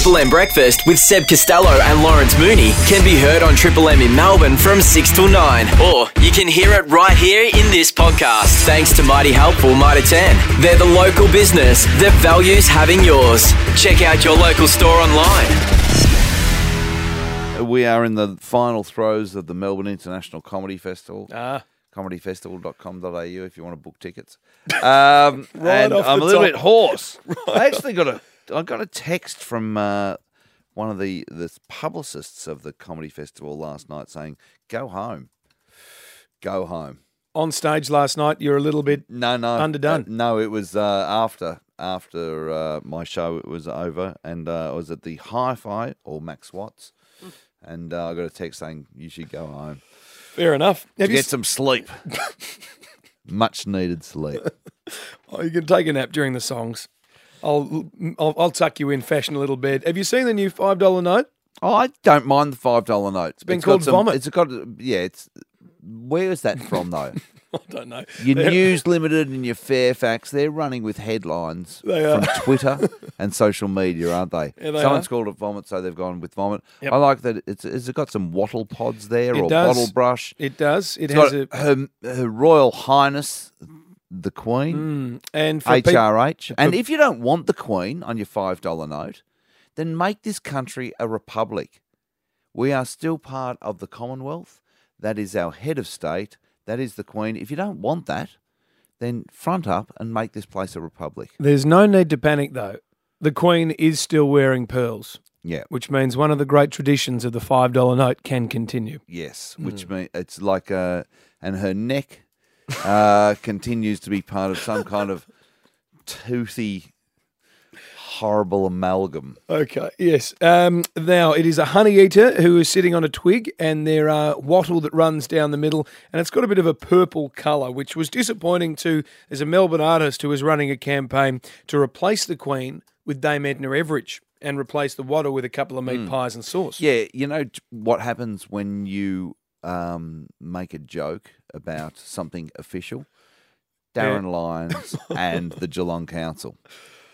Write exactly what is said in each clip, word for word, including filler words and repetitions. Triple M Breakfast with Seb Costello and Lawrence Mooney can be heard on Triple M in Melbourne from six till nine. Or you can hear it right here in this podcast, thanks to Mighty Helpful Mitre ten. They're the local business that values having yours. Check out your local store online. We are in the final throes of the Melbourne International Comedy Festival. Ah. comedy festival dot com dot a u if you want to book tickets. Um, right and I'm a little top. bit hoarse. Right I actually got a I got a text from uh, one of the, the publicists of the comedy festival last night saying, "Go home, go home." On stage last night, you're a little bit no no underdone. Uh, no, it was uh, after after uh, my show. It was over, and uh, I was at the Hi-Fi or Max Watts, and uh, I got a text saying you should go home. Fair enough. To get s- some sleep. Much needed sleep. Oh, you can take a nap during the songs. I'll, I'll I'll tuck you in, fashion a little bed. Have you seen the new five dollar note? Oh, I don't mind the five dollar note. It's been it's called some, Vomit. It's got, yeah, it's, where is that from, though? I don't know. Your they're, News Limited and your Fairfax, they're running with headlines from Twitter and social media, aren't they? Yeah, they Someone's are. called it Vomit, so they've gone with Vomit. Yep. I like that. It's, it's got some wattle pods there it or does. bottle brush. It does. It it's has a... Her, her Royal Highness... The Queen, mm, and for H R H. Pe- and if you don't want the Queen on your five dollar note, then make this country a republic. We are still part of the Commonwealth. That is our head of state. That is the Queen. If you don't want that, then front up and make this place a republic. There's no need to panic, though. The Queen is still wearing pearls. Yeah. Which means one of the great traditions of the five dollar note can continue. Yes, which mm. means it's like a... And her neck... Uh, continues to be part of some kind of toothy, horrible amalgam. Okay, yes. Um, now, it is a honey eater who is sitting on a twig, and there are wattle that runs down the middle, and it's got a bit of a purple colour, which was disappointing to, as a Melbourne artist who was running a campaign to replace the Queen with Dame Edna Everage and replace the wattle with a couple of meat mm. pies and sauce. Yeah, you know what happens when you... Um, make a joke about something official. Darren yeah. Lyons and the Geelong Council.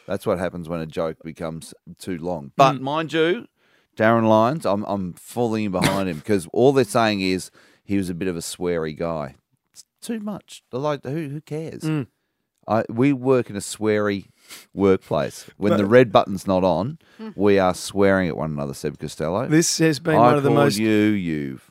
That's what happens when a joke becomes too long. But mm. mind you, Darren Lyons, I'm I'm falling behind him because all they're saying is he was a bit of a sweary guy. It's too much. They're like, who who cares? Mm. I, we work in a sweary workplace. When but, the red button's not on, we are swearing at one another. Seb Costello. This has been I one of the most. You you've.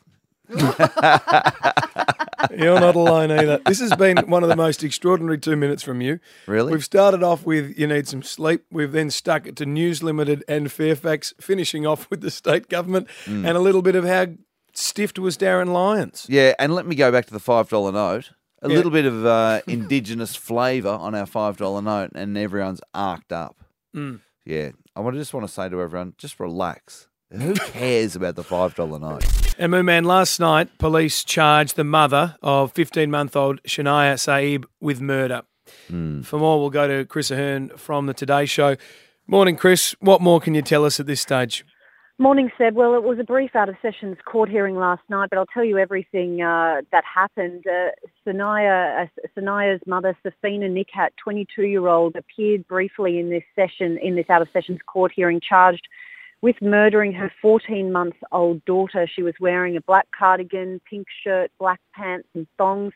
You're not alone either. This has been one of the most extraordinary two minutes from you. Really? We've started off with you need some sleep. We've then stuck it to News Limited and Fairfax, finishing off with the state government mm. and a little bit of how stiffed was Darren Lyons. Yeah, and let me go back to the five dollar note. A yeah. little bit of uh, indigenous flavour on our five dollar note and everyone's arced up. Mm. Yeah, I just want to say to everyone, just relax. Who cares about the five dollar note? And Moo Man, last night, police charged the mother of fifteen-month-old Shania Saib with murder. Mm. For more, we'll go to Chris Ahern from the Today Show. Morning, Chris. What more can you tell us at this stage? Morning, Seb. Well, it was a brief out-of-sessions court hearing last night, but I'll tell you everything uh, that happened. Uh, Shania, uh, Shania's mother, Sofina Nikat, twenty-two-year-old, appeared briefly in this session, in this out-of-sessions court hearing, charged with murdering her fourteen-month-old daughter. She was wearing a black cardigan, pink shirt, black pants and thongs.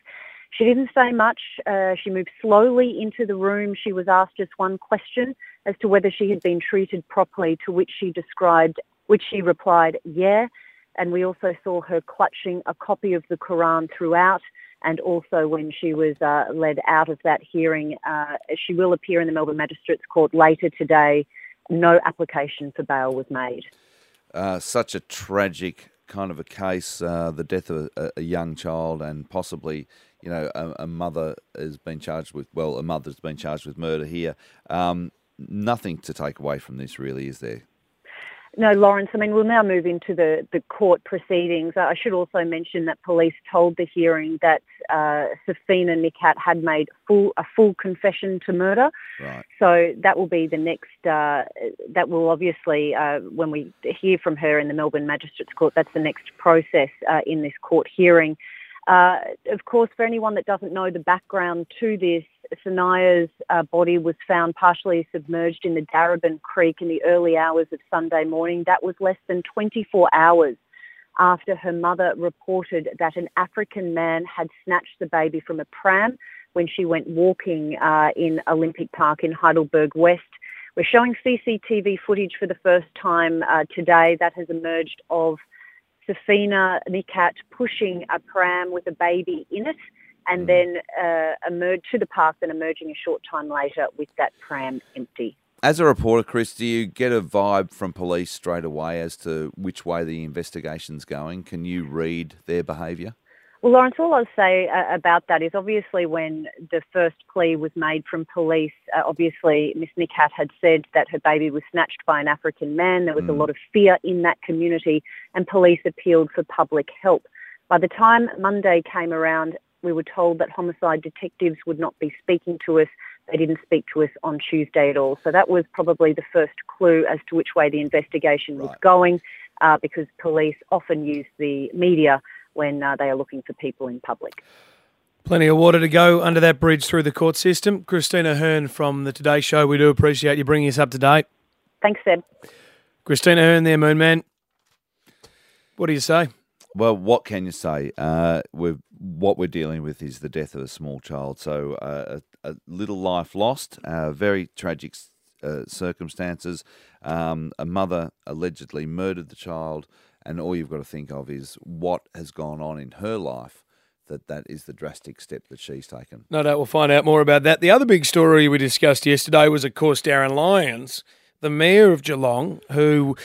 She didn't say much. Uh, she moved slowly into the room. She was asked just one question as to whether she had been treated properly, to which she described, which she replied, yeah. And we also saw her clutching a copy of the Quran throughout. And also when she was uh, led out of that hearing, uh, she will appear in the Melbourne Magistrates' Court later today. No application for bail was made. Uh, such a tragic kind of a case, uh, the death of a, a young child and possibly, you know, a, a mother has been charged with, well, a mother's been charged with murder here. Um, nothing to take away from this really, is there? No, Lawrence, I mean, we'll now move into the, the court proceedings. I should also mention that police told the hearing that uh, Sofina Nikat had made full, a full confession to murder. Right. So that will be the next, uh, that will obviously, uh, when we hear from her in the Melbourne Magistrates' Court, that's the next process uh, in this court hearing. Uh, of course, for anyone that doesn't know the background to this, Sanaya's uh, body was found partially submerged in the Darebin Creek in the early hours of Sunday morning. That was less than twenty-four hours after her mother reported that an African man had snatched the baby from a pram when she went walking uh, in Olympic Park in Heidelberg West. We're showing C C T V footage for the first time uh, today that has emerged of Sofina Nikat pushing a pram with a baby in it and then uh, emerge to the park, then emerging a short time later with that pram empty. As a reporter, Chris, do you get a vibe from police straight away as to which way the investigation's going? Can you read their behaviour? Well, Lawrence, all I'll say uh, about that is obviously when the first plea was made from police, uh, obviously Miss Nikat had said that her baby was snatched by an African man. There was mm. a lot of fear in that community and police appealed for public help. By the time Monday came around, we were told that homicide detectives would not be speaking to us. They didn't speak to us on Tuesday at all. So that was probably the first clue as to which way the investigation right. was going, uh, because police often use the media when uh, they are looking for people in public. Plenty of water to go under that bridge through the court system. Christina Hearn from the Today Show, we do appreciate you bringing us up to date. Thanks, Seb. Christina Hearn there, Moonman. What do you say? Well, what can you say? Uh, we're, what we're dealing with is the death of a small child. So uh, a, a little life lost, uh, very tragic uh, circumstances. Um, a mother allegedly murdered the child, and all you've got to think of is what has gone on in her life, that that is the drastic step that she's taken. No doubt we'll find out more about that. The other big story we discussed yesterday was, of course, Darren Lyons, the mayor of Geelong, who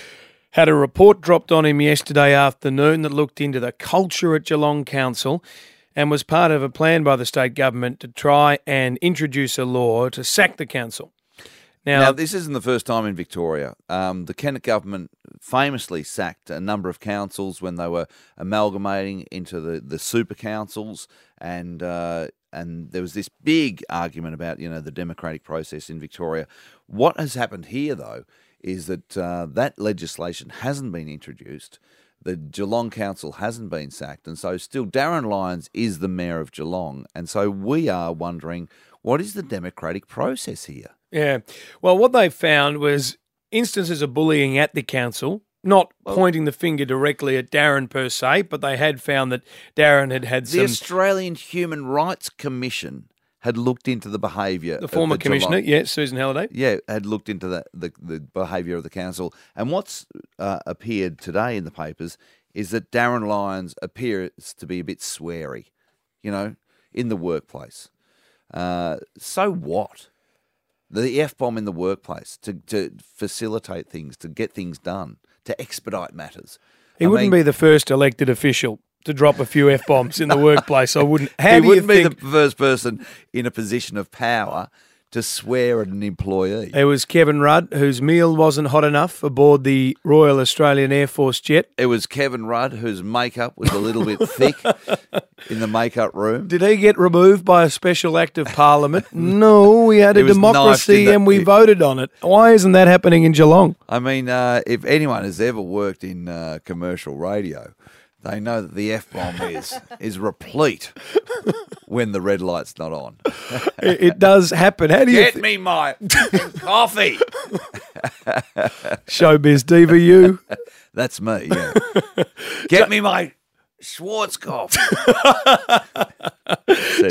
had a report dropped on him yesterday afternoon that looked into the culture at Geelong Council and was part of a plan by the state government to try and introduce a law to sack the council. Now, now this isn't the first time in Victoria. Um, the Kennett government famously sacked a number of councils when they were amalgamating into the, the super councils, and uh, and there was this big argument about, you know, the democratic process in Victoria. What has happened here, though, is that uh, that legislation hasn't been introduced, the Geelong Council hasn't been sacked, and so still Darren Lyons is the mayor of Geelong. And so we are wondering, what is the democratic process here? Yeah, well, what they found was instances of bullying at the council, not pointing the finger directly at Darren per se, but they had found that Darren had had the some... The Australian Human Rights Commission had looked into the behaviour. The former the commissioner, Geelong, yeah, Susan Halliday. Yeah, had looked into the, the, the behaviour of the council. And what's uh, appeared today in the papers is that Darren Lyons appears to be a bit sweary, you know, in the workplace. Uh, so what? The F-bomb in the workplace to, to facilitate things, to get things done, to expedite matters. He I wouldn't mean, be the first elected official to drop a few F-bombs in the workplace. I wouldn't. How he do wouldn't you be think... the first person in a position of power to swear at an employee. It was Kevin Rudd, whose meal wasn't hot enough aboard the Royal Australian Air Force jet. It was Kevin Rudd, whose makeup was a little bit thick in the makeup room. Did he get removed by a special act of parliament? No, we had a democracy the, and we it, voted on it. Why isn't that happening in Geelong? I mean, uh, if anyone has ever worked in uh, commercial radio, they know that the F-bomb is is replete when the red light's not on. It, it does happen. How do you Get th- me my coffee. Showbiz diva, you. That's me, yeah. Get me my Schwarzkopf.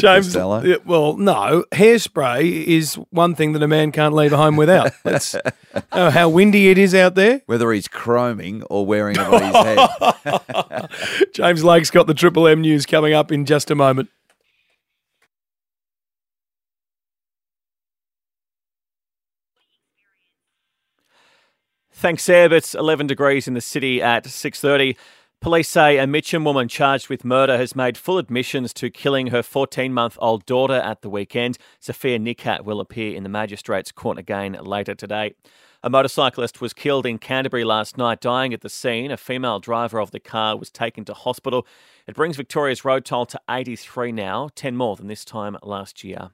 James, Costello. Well, no, hairspray is one thing that a man can't leave home without. That's uh, how windy it is out there. Whether he's chroming or wearing it on his head. James Lake's got the Triple M news coming up in just a moment. Thanks, Seb. It's eleven degrees in the city at six thirty. Police say a Mitcham woman charged with murder has made full admissions to killing her fourteen-month-old daughter at the weekend. Sofina Nikat will appear in the Magistrates' Court again later today. A motorcyclist was killed in Canterbury last night, dying at the scene. A female driver of the car was taken to hospital. It brings Victoria's road toll to eighty-three now, ten more than this time last year.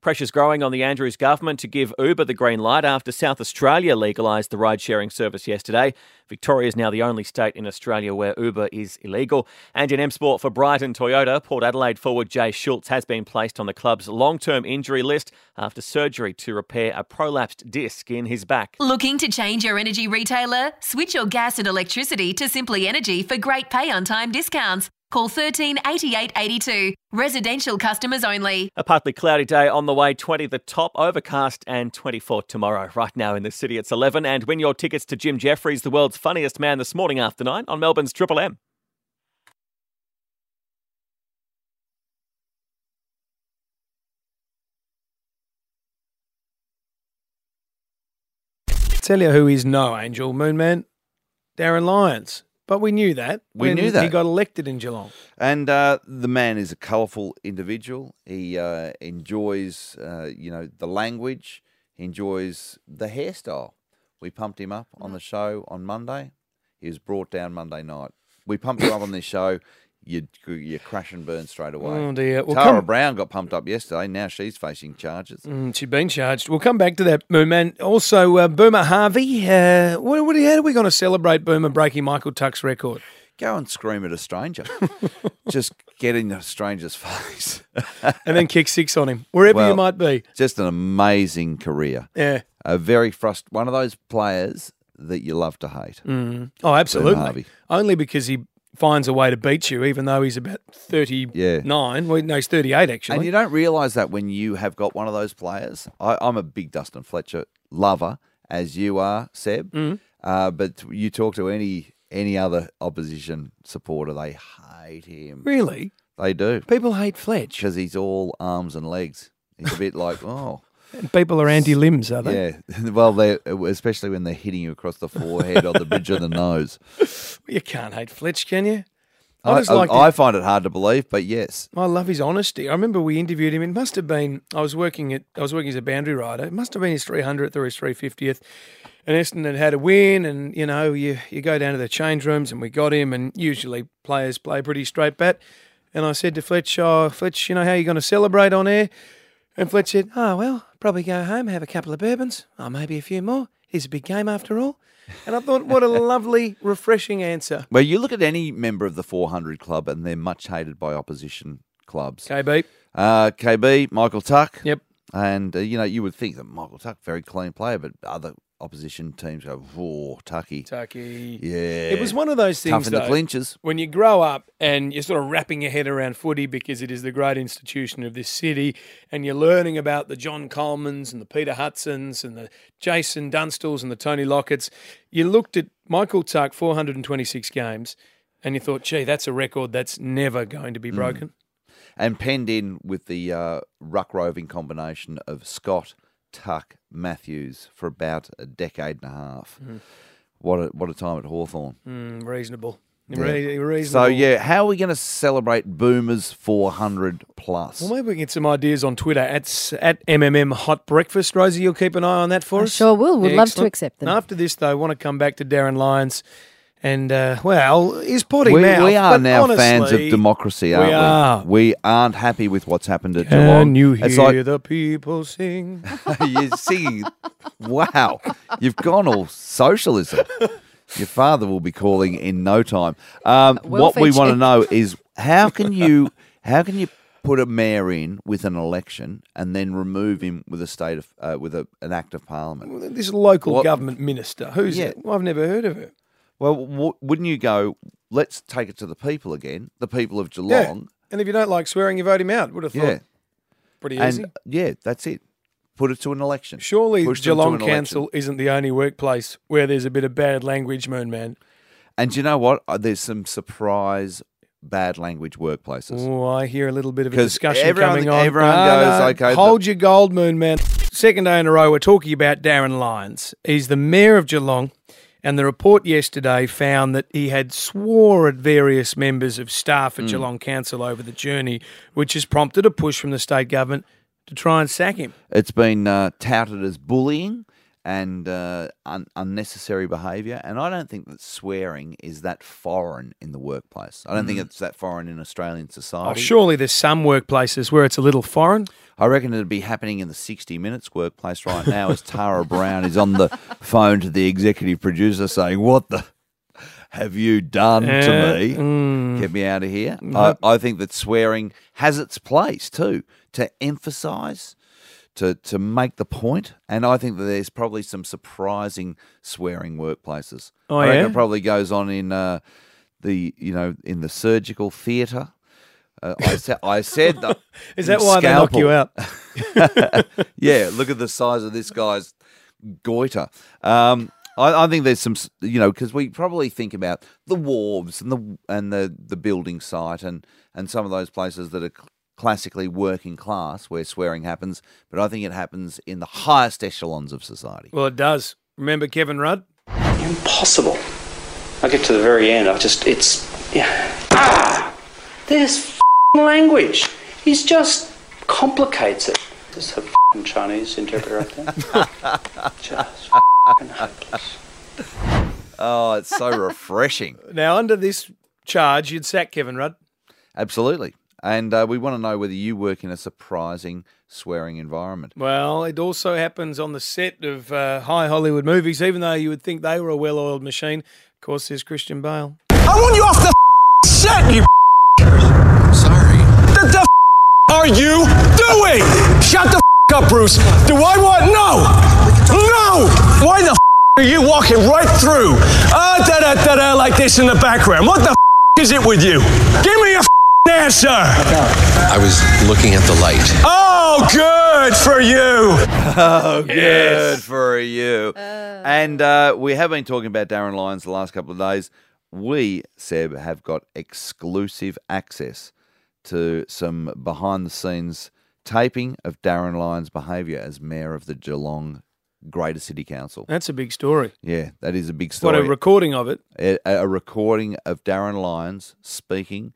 Pressure's growing on the Andrews government to give Uber the green light after South Australia legalised the ride-sharing service yesterday. Victoria is now the only state in Australia where Uber is illegal. And in M Sport for Brighton Toyota, Port Adelaide forward Jay Schultz has been placed on the club's long-term injury list after surgery to repair a prolapsed disc in his back. Looking to change your energy retailer? Switch your gas and electricity to Simply Energy for great pay-on-time discounts. Call one three eight eight eight two. Residential customers only. A partly cloudy day on the way, twenty the top, overcast and twenty-four tomorrow. Right now in the city it's eleven, and win your tickets to Jim Jeffries, the world's funniest man, this morning after nine on Melbourne's Triple M. Tell you who is no angel, Moonman, Darren Lyons. But we knew that. We knew that. He got elected in Geelong. And uh, the man is a colourful individual. He uh, enjoys, uh, you know, the language. He enjoys the hairstyle. We pumped him up on the show on Monday. He was brought down Monday night. We pumped him up on this show. You you crash and burn straight away. Oh dear. Well, Tara come... Brown got pumped up yesterday. Now she's facing charges. Mm, she's been charged. We'll come back to that, Moonman. Also, uh, Boomer Harvey. Uh, what, what, how are we going to celebrate Boomer breaking Michael Tuck's record? Go and scream at a stranger. Just get in the stranger's face. And then kick six on him, wherever well, you might be. Just an amazing career. Yeah. A very frust. One of those players that you love to hate. Mm. Oh, absolutely. Only because he finds a way to beat you, even though he's about thirty-nine. Yeah. Well, no, he's thirty-eight, actually. And you don't realise that when you have got one of those players. I, I'm a big Dustin Fletcher lover, as you are, Seb. Mm-hmm. Uh, but you talk to any any other opposition supporter, they hate him. Really? They do. People hate Fletch. Because he's all arms and legs. He's a bit like, oh. And people are anti-limbs, are they? Yeah. Well, they especially when they're hitting you across the forehead or the bridge of the nose. You can't hate Fletch, can you? I, I, just I, I find it hard to believe, but yes, I love his honesty. I remember we interviewed him. It must have been I was working at I was working as a boundary rider. It must have been his three hundredth or his three hundred fiftieth. And Essendon had had a win, and you know you you go down to the change rooms, and we got him. And usually players play pretty straight bat. And I said to Fletch, "Oh, Fletch, you know how you going to celebrate on air?" And Fletch said, "Oh well, probably go home, have a couple of bourbons, oh, maybe a few more. Here's a big game after all." And I thought, what a lovely, refreshing answer. Well, you look at any member of the four hundred Club, and they're much hated by opposition clubs. K B. Uh, K B, Michael Tuck. Yep. And, uh, you know, you would think that Michael Tuck, very clean player, but other opposition teams go, whoa, Tucky. Tucky. Yeah. It was one of those things, tough in though, the clinches. When you grow up and you're sort of wrapping your head around footy because it is the great institution of this city, and you're learning about the John Colemans and the Peter Hudsons and the Jason Dunstalls and the Tony Locketts, you looked at Michael Tuck, four hundred twenty-six games, and you thought, gee, that's a record that's never going to be broken. Mm. And penned in with the uh, ruck-roving combination of Scott, Tuck, Matthews for about a decade and a half. Mm. What a what a time at Hawthorn. Mm, reasonable. Yeah. Re- reasonable. So, yeah, how are we going to celebrate Boomers four hundred plus? Well, maybe we can get some ideas on Twitter at, at M M M Hot Breakfast. Rosie, you'll keep an eye on that for I us? Sure will. We'd yeah, love excellent. to accept them. And after this, though, I want to come back to Darren Lyons. And, uh, well, he's potty we, mouth. We are now honestly, fans of democracy, aren't we? Are. We aren't happy with what's happened at Can Geelong. Can you hear it's like, the people sing? You see, wow, you've gone all socialism. Your father will be calling in no time. Um, well what we want to know is how can you how can you put a mayor in with an election and then remove him with a state of uh, with a, an act of parliament? Well, this local what, government minister, who's yeah. it? Well, I've never heard of it. Well, w- wouldn't you go, let's take it to the people again, the people of Geelong. Yeah. And if you don't like swearing, you vote him out, would have thought. Yeah. Pretty easy. And, yeah, that's it. Put it to an election. Surely Push Geelong Council election. Isn't the only workplace where there's a bit of bad language, Moonman. And you know what? There's some surprise bad language workplaces. Oh, I hear a little bit of a discussion everyone, coming on. Everyone no, goes, no, okay. Hold the- your gold, Moonman. Second day in a row, we're talking about Darren Lyons. He's the mayor of Geelong. And the report yesterday found that he had swore at various members of staff at mm. Geelong Council over the journey, which has prompted a push from the state government to try and sack him. It's been uh, touted as bullying and uh, un unnecessary behaviour. And I don't think that swearing is that foreign in the workplace. I don't mm. think it's that foreign in Australian society. Oh, surely there's some workplaces where it's a little foreign. I reckon it'd be happening in the sixty minutes workplace right now as Tara Brown is on the phone to the executive producer saying, what the... have you done uh, to me? Mm, Get me out of here. Nope. I, I think that swearing has its place too, to emphasise, to to make the point. And I think that there's probably some surprising swearing workplaces. Oh, I yeah? reckon it probably goes on in uh, the you know in the surgical theatre. Uh, I said, I said that. Is that why scalpel. They knock you out? Yeah, look at the size of this guy's goiter. Um, I think there's some, you know, because we probably think about the wharves and the and the, the building site and, and some of those places that are cl classically working class where swearing happens, but I think it happens in the highest echelons of society. Well, it does. Remember Kevin Rudd? Impossible. I get to the very end. I've just, it's, yeah. Ah! There's f***ing language. He's just complicates it. There's a f***ing Chinese interpreter up there. Just oh, it's so refreshing. Now, under this charge, you'd sack Kevin Rudd. Absolutely. And uh, we want to know whether you work in a surprising swearing environment. Well, it also happens on the set of uh, high Hollywood movies, even though you would think they were a well-oiled machine. Of course, there's Christian Bale. I want you off the set, you I'm sorry. What the are you doing? Shut the up, Bruce. Do I want... No! No! Why the... are you walking right through, ah, da da da da, like this in the background? What the f is it with you? Give me a f answer. I was looking at the light. Oh, good for you. Oh, good yes. for you. Uh, and uh, we have been talking about Darren Lyons the last couple of days. We, Seb, have got exclusive access to some behind-the-scenes taping of Darren Lyons' behaviour as mayor of the Geelong Greater City Council. That's a big story. Yeah, that is a big story. What, a recording of it? A, a recording of Darren Lyons speaking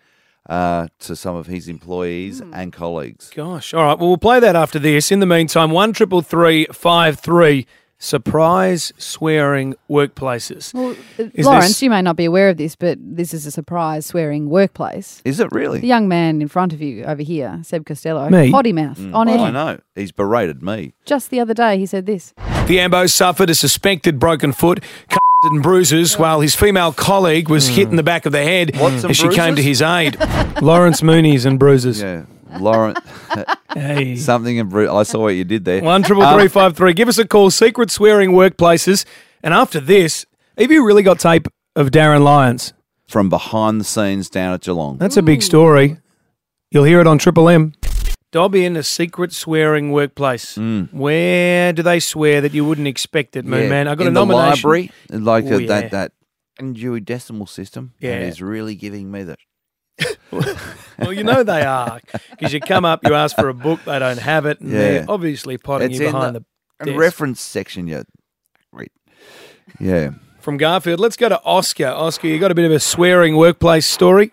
uh, to some of his employees mm. and colleagues. Gosh. All right, well, we'll play that after this. In the meantime, one triple three five three, surprise swearing workplaces. Well, Lawrence, this... you may not be aware of this, but this is a surprise swearing workplace. Is it really? The young man in front of you over here, Seb Costello, potty mouth mm. on air. I know. He's berated me. Just the other day he said this. The Ambo suffered a suspected broken foot, cuts and bruises, while his female colleague was mm. hit in the back of the head What's as she bruises? Came to his aid. Lawrence Mooney's and bruises. Yeah, Lawrence. Hey. Something and bruises. I saw what you did there. One triple three five three. Give us a call. Secret swearing workplaces. And after this, have you really got tape of Darren Lyons from behind the scenes down at Geelong? That's a big story. You'll hear it on Triple M. Dobby in a secret swearing workplace. Mm. Where do they swear that you wouldn't expect it, Moon yeah. Man? I got in a nomination. In the library, like Ooh, a, yeah. that that Dewey decimal system. Yeah, and it's really giving me the. Well, you know they are because you come up, you ask for a book, they don't have it, and yeah. they're obviously potting it's you behind the, the desk. Reference section. Yeah, right. Yeah. From Garfield, let's go to Oscar. Oscar, you got a bit of a swearing workplace story.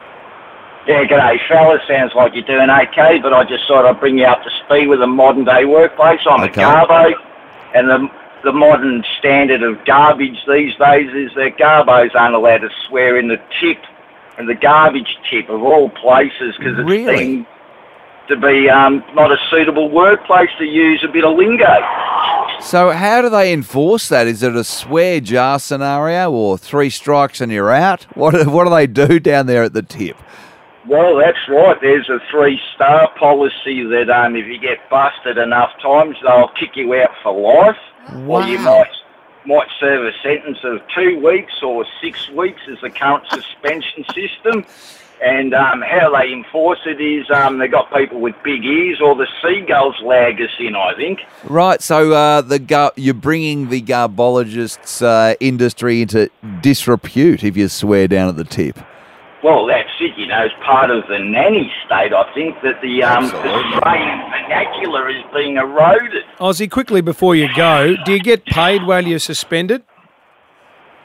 Yeah, g'day fellas, sounds like you're doing okay, but I just thought I'd bring you up to speed with a modern day workplace. I'm okay. a garbo, and the, the modern standard of garbage these days is that garbos aren't allowed to swear in the tip, and the garbage tip of all places, because it's really? Deemed to be um, not a suitable workplace to use a bit of lingo. So how do they enforce that? Is it a swear jar scenario, or three strikes and you're out? What, what do they do down there at the tip? Well, that's right. There's a three-star policy that um, if you get busted enough times, they'll kick you out for life. Wow. Or you might, might serve a sentence of two weeks or six weeks as the current suspension system. And um, how they enforce it is um, they've got people with big ears or the seagulls lag us in, I think. Right, so uh, the gar you're bringing the garbologists uh, industry into disrepute if you swear down at the tip. Well, that's it, you know, it's part of the nanny state, I think, that the um, Australian vernacular is being eroded. Aussie, quickly before you go, do you get paid while you're suspended?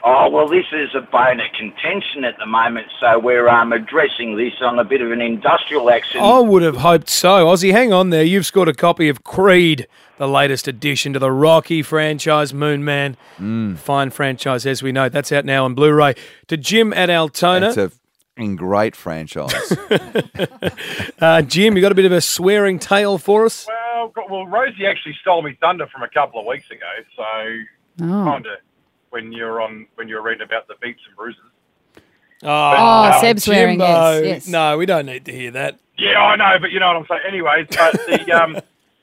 Oh, well, this is a bone of contention at the moment, so we're um, addressing this on a bit of an industrial action. I would have hoped so. Ozzy, hang on there. You've scored a copy of Creed, the latest addition to the Rocky franchise, Moon Man. Mm. Fine franchise, as we know. That's out now on Blu-ray. To Jim at Altona. It's a f***ing great franchise. uh, Jim, you got a bit of a swearing tale for us? Well, well, Rosie actually stole me thunder from a couple of weeks ago, so oh. kind of... when you're on, when you're reading about the beats and bruises. Oh, but, oh um, Seb's swearing, yes, yes. No, we don't need to hear that. Yeah, I know, but you know what I'm saying. Anyways, but the, um,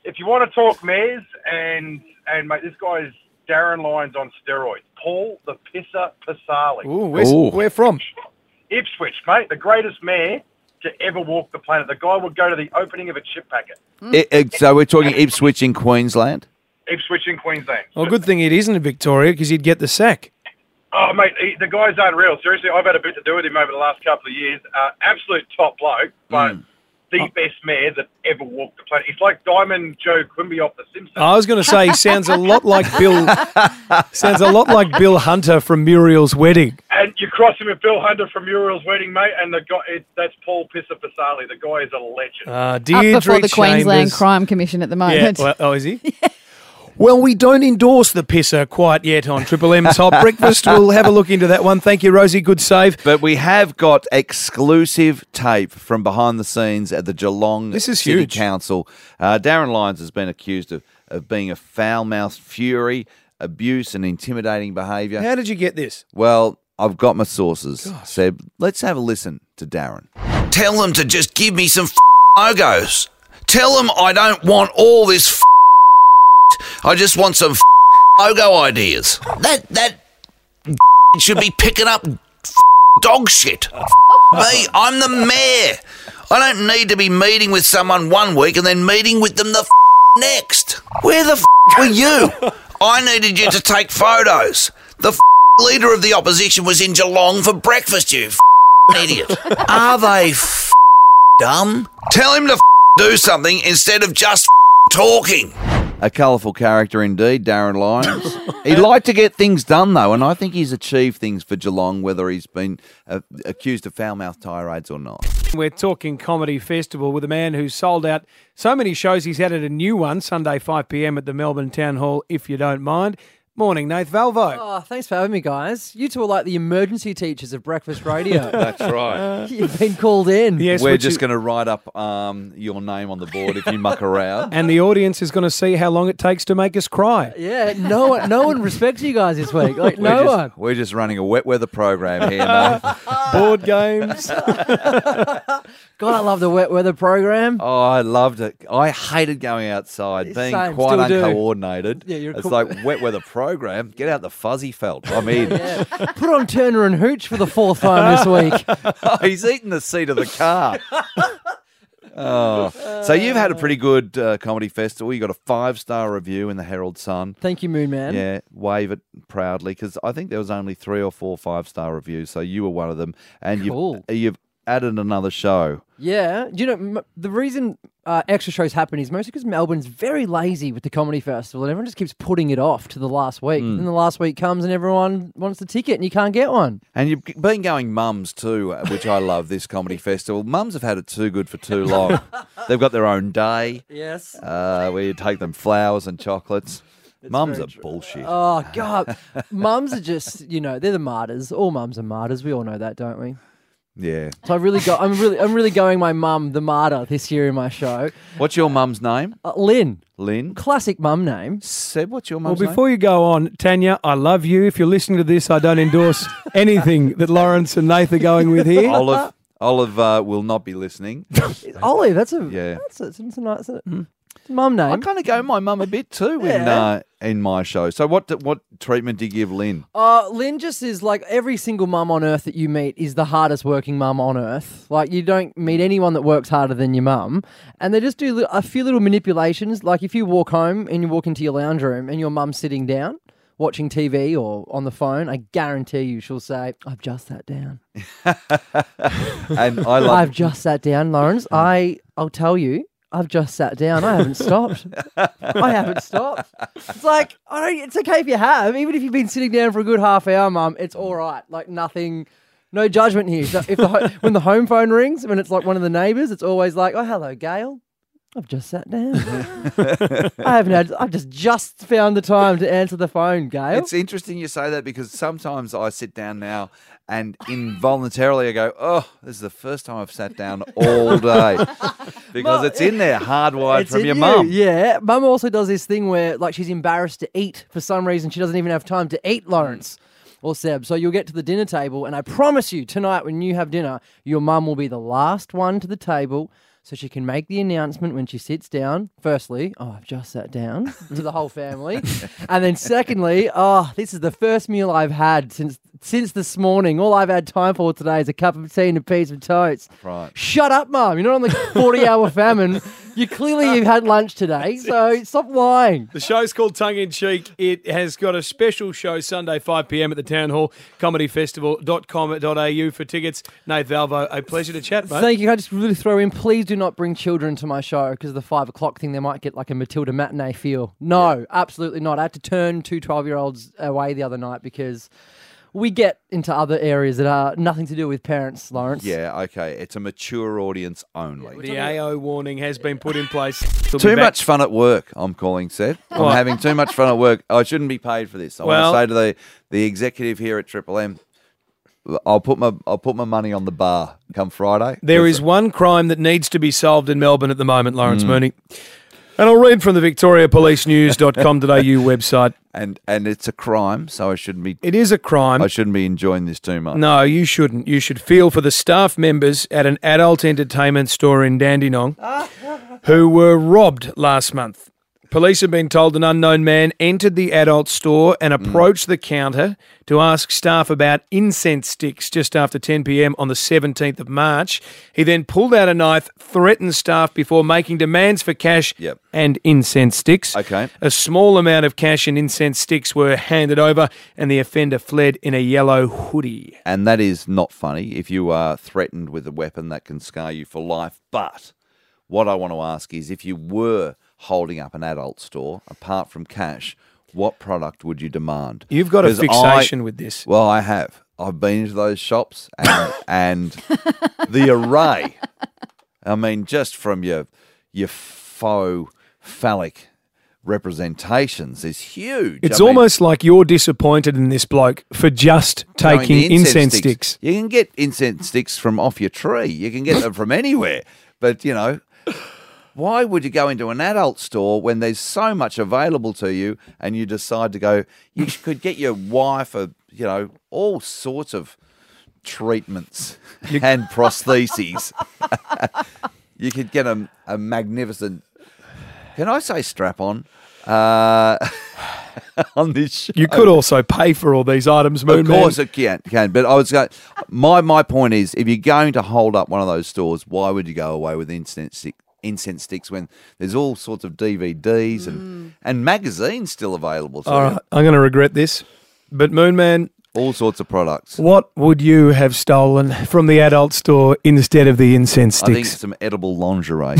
if you want to talk mayors, and, and mate, this guy's Darren Lyons on steroids. Paul the Pisser Pisali. Ooh, where's, Ooh. Where from? Ipswich, mate, the greatest mayor to ever walk the planet. The guy would go to the opening of a chip packet. Mm. It, it, so we're talking Ipswich in Queensland? Ipswich in Queensland. Well, good thing it isn't in Victoria because you'd get the sack. Oh, mate, he, the guy's unreal. Seriously, I've had a bit to do with him over the last couple of years. Uh, absolute top bloke, but mm. the oh. best mayor that ever walked the planet. He's like Diamond Joe Quimby off The Simpsons. I was going to say, he sounds a lot like Bill. sounds a lot like Bill Hunter from Muriel's Wedding. And you cross him with Bill Hunter from Muriel's Wedding, mate, and the guy, it, that's Paul Pisser Pisali. The guy is a legend. Uh, Deirdre Up before the Chambers. Queensland Crime Commission at the moment. Yeah, well, oh, is he? Yeah. Well, we don't endorse the pisser quite yet on Triple M's Hot Breakfast. We'll have a look into that one. Thank you, Rosie. Good save. But we have got exclusive tape from behind the scenes at the Geelong this is City huge. Council. Uh, Darren Lyons has been accused of, of being a foul-mouthed fury, abuse and intimidating behaviour. How did you get this? Well, I've got my sources, Gosh. Seb. Let's have a listen to Darren. Tell them to just give me some f***ing logos. Tell them I don't want all this f***. I just want some f- logo ideas. That that should be picking up f- dog shit. F- me, I'm the mayor. I don't need to be meeting with someone one week and then meeting with them the f- next. Where the f- were you? I needed you to take photos. The f- leader of the opposition was in Geelong for breakfast, you f- idiot. Are they f- dumb? Tell him to f- do something instead of just f- talking. A colourful character indeed, Darren Lyons. He liked to get things done, though, and I think he's achieved things for Geelong, whether he's been uh, accused of foul-mouthed tirades or not. We're talking Comedy Festival with a man who's sold out so many shows. He's added a new one, Sunday five p m at the Melbourne Town Hall, if you don't mind. Morning, Nath Valvo. Oh, thanks for having me, guys. You two are like the emergency teachers of breakfast radio. That's right. You've been called in. Yes, We're just you... going to write up um, your name on the board if you muck around. And the audience is going to see how long it takes to make us cry. Yeah, no one, no one respects you guys this week. Like, no just, one. We're just running a wet weather program here, Nath. Board games. God, I love the wet weather program. Oh, I loved it. I hated going outside, it's being same, quite uncoordinated. Yeah, you're it's cool. Like wet weather program. Program, get out the fuzzy felt. I mean, yeah. Put on Turner and Hooch for the fourth time this week. Oh, he's eaten the seat of the car. Oh, so you've had a pretty good uh, comedy festival. You got a five star review in the Herald Sun. Thank you, Moon Man. Yeah, wave it proudly because I think there was only three or four five star reviews. So you were one of them, and cool. you've, you've added another show. Yeah, you know m- the reason uh, extra shows happen is mostly because Melbourne's very lazy with the comedy festival, and everyone just keeps putting it off to the last week. Mm. And the last week comes, and everyone wants the ticket, and you can't get one. And you've been going mums too, which I love. This comedy festival, mums have had it too good for too long. They've got their own day. Yes, uh, where you take them flowers and chocolates. It's mums are true. Bullshit. Oh God, mums are just you know they're the martyrs. All mums are martyrs. We all know that, don't we? Yeah. So I really go. I'm really. I'm really going. My mum, the martyr, this year in my show. What's your mum's name? Uh, Lynn. Lynn. Classic mum name. Seb, what's your mum's name? Well, before name? you go on, Tanya, I love you. If you're listening to this, I don't endorse anything that Lawrence and Nath are going with here. Olive. Olive uh, will not be listening. Olive. That's a. Yeah. That's a, that's a nice. Mm. Mum name. I kind of go my mum a bit too yeah. in uh, in my show. So what what treatment do you give Lynn? Uh, Lynn just is like every single mum on earth that you meet is the hardest working mum on earth. Like you don't meet anyone that works harder than your mum. And they just do a few little manipulations. Like if you walk home and you walk into your lounge room and your mum's sitting down watching T V or on the phone, I guarantee you she'll say, I've just sat down. and I love- I've just sat down, Lawrence. I, I'll tell you. I've just sat down. I haven't stopped. I haven't stopped. It's like, I don't, it's okay if you have. Even if you've been sitting down for a good half hour, Mum, it's all right. Like nothing, no judgment here. So if the when the home phone rings, when it's like one of the neighbours, it's always like, oh, hello, Gail. I've just sat down. I haven't had, I've just, just found the time to answer the phone, Gail. It's interesting you say that because sometimes I sit down now and involuntarily I go, oh, this is the first time I've sat down all day. Because Mom, it's in there, hardwired from your you. mum. Yeah. Mum also does this thing where like she's embarrassed to eat for some reason. She doesn't even have time to eat, Lawrence or Seb. So you'll get to the dinner table and I promise you tonight when you have dinner, your mum will be the last one to the table. So she can make the announcement when she sits down. Firstly, oh, I've just sat down to the whole family. And then secondly, oh, this is the first meal I've had since since this morning. All I've had time for today is a cup of tea and a piece of toast. Right. Shut up, Mum. You're not on the forty-hour famine. You clearly you've had lunch today, so stop lying. The show's called Tongue in Cheek. It has got a special show Sunday, five p m at the Town Hall, comedy festival dot com dot a u for tickets. Nate Valvo, a pleasure to chat, mate. Thank you. I just really throw in, please do not bring children to my show because of the five o'clock thing. They might get like a Matilda matinee feel. No, yeah. absolutely not. I had to turn two twelve-year-olds away the other night because we get into other areas that are nothing to do with parents, Lawrence. Yeah, okay. It's a mature audience only. The A O warning has been put in place. Too much fun at work, I'm calling, Seb. I'm having too much fun at work. I shouldn't be paid for this. I well, want to say to the, the executive here at Triple M, I'll put my I'll put my money on the bar come Friday. There is it? one crime that needs to be solved in Melbourne at the moment, Lawrence mm. Mooney. And I'll read from the victoria police news dot com dot a u website. And and it's a crime, so I shouldn't be... It is a crime. I shouldn't be enjoying this too much. No, you shouldn't. You should feel for the staff members at an adult entertainment store in Dandenong who were robbed last month. Police have been told an unknown man entered the adult store and approached mm. the counter to ask staff about incense sticks just after ten p m on the seventeenth of March. He then pulled out a knife, threatened staff before making demands for cash yep. and incense sticks. Okay. A small amount of cash and incense sticks were handed over and the offender fled in a yellow hoodie. And that is not funny. If you are threatened with a weapon, that can scar you for life. But what I want to ask is if you were holding up an adult store, apart from cash, what product would you demand? You've got a fixation I, with this. Well, I have. I've been into those shops and, and the array, I mean, just from your your faux phallic representations is huge. It's I almost mean, like you're disappointed in this bloke for just taking incense, incense sticks. sticks. You can get incense sticks from off your tree. You can get them from anywhere. But, you know... Why would you go into an adult store when there's so much available to you and you decide to go, you could get your wife, a, you know, all sorts of treatments you... and prostheses. You could get a, a magnificent, can I say strap on? Uh, on this show. You could also pay for all these items, Moon. Of course man. it can, can. But I was going, my, my point is, if you're going to hold up one of those stores, why would you go away with instant sick? incense sticks when there's all sorts of D V Ds and, mm. and magazines still available to all you. All right, I'm going to regret this, but Moonman... All sorts of products. What would you have stolen from the adult store instead of the incense sticks? I think some edible lingerie,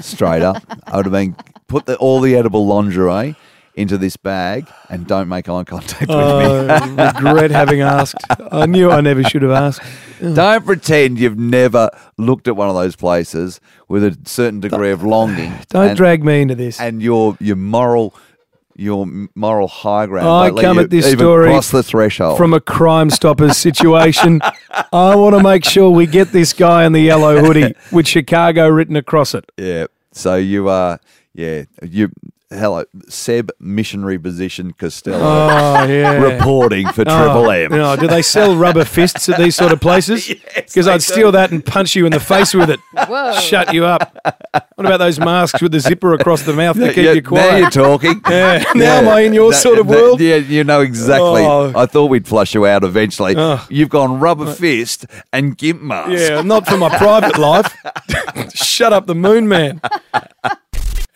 straight up. I would have been, put the, all the edible lingerie into this bag and don't make eye contact with oh, me. I regret having asked. I knew I never should have asked. Don't pretend you've never looked at one of those places with a certain degree don't, of longing. Don't and, drag me into this. And your your moral your moral high ground. I don't come let you at this even story cross the threshold. From a Crime Stoppers situation. I want to make sure we get this guy in the yellow hoodie with Chicago written across it. Yeah. So you are yeah you. Hello, Seb missionary position Costello oh, yeah. reporting for oh, Triple M. No, do they sell rubber fists at these sort of places? Because yes, I'd do. steal that and punch you in the face with it. Whoa. Shut you up. What about those masks with the zipper across the mouth that keep yeah, you quiet? Now you're talking. Yeah. Yeah. Now am I in your that, sort of that, world? Yeah, you know exactly. Oh. I thought we'd flush you out eventually. Oh. You've gone rubber fist and gimp mask. Yeah, not for my private life. Shut up the moon man.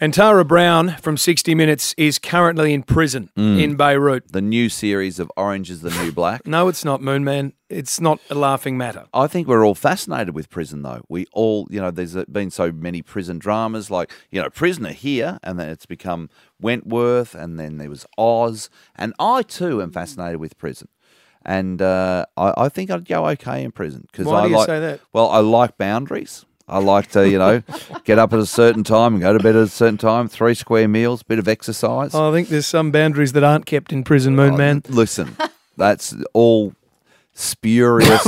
And Tara Brown from sixty minutes is currently in prison mm. in Beirut. The new series of Orange is the New Black. No, it's not, Moonman. It's not a laughing matter. I think we're all fascinated with prison, though. We all, you know, there's been so many prison dramas like, you know, Prisoner here, and then it's become Wentworth, and then there was Oz. And I, too, am fascinated with prison. And uh, I, I think I'd go okay in prison. Cause Why I do you like, say that? Well, I like boundaries. I like to, you know, get up at a certain time and go to bed at a certain time, three square meals, bit of exercise. Oh, I think there's some boundaries that aren't kept in prison, Moon oh, Man. Listen, that's all spurious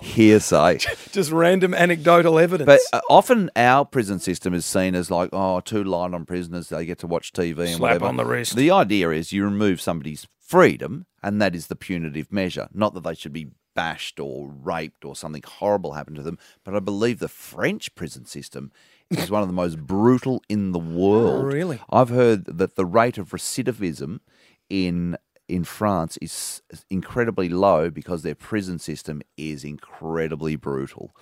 hearsay. Just random anecdotal evidence. But uh, often our prison system is seen as like, oh, too light on prisoners, they get to watch T V and Slap whatever. Slap on the wrist. The idea is you remove somebody's freedom, and that is the punitive measure, not that they should be bashed or raped or something horrible happened to them. But I believe the French prison system is one of the most brutal in the world. Oh, really? I've heard that the rate of recidivism in in France is incredibly low because their prison system is incredibly brutal.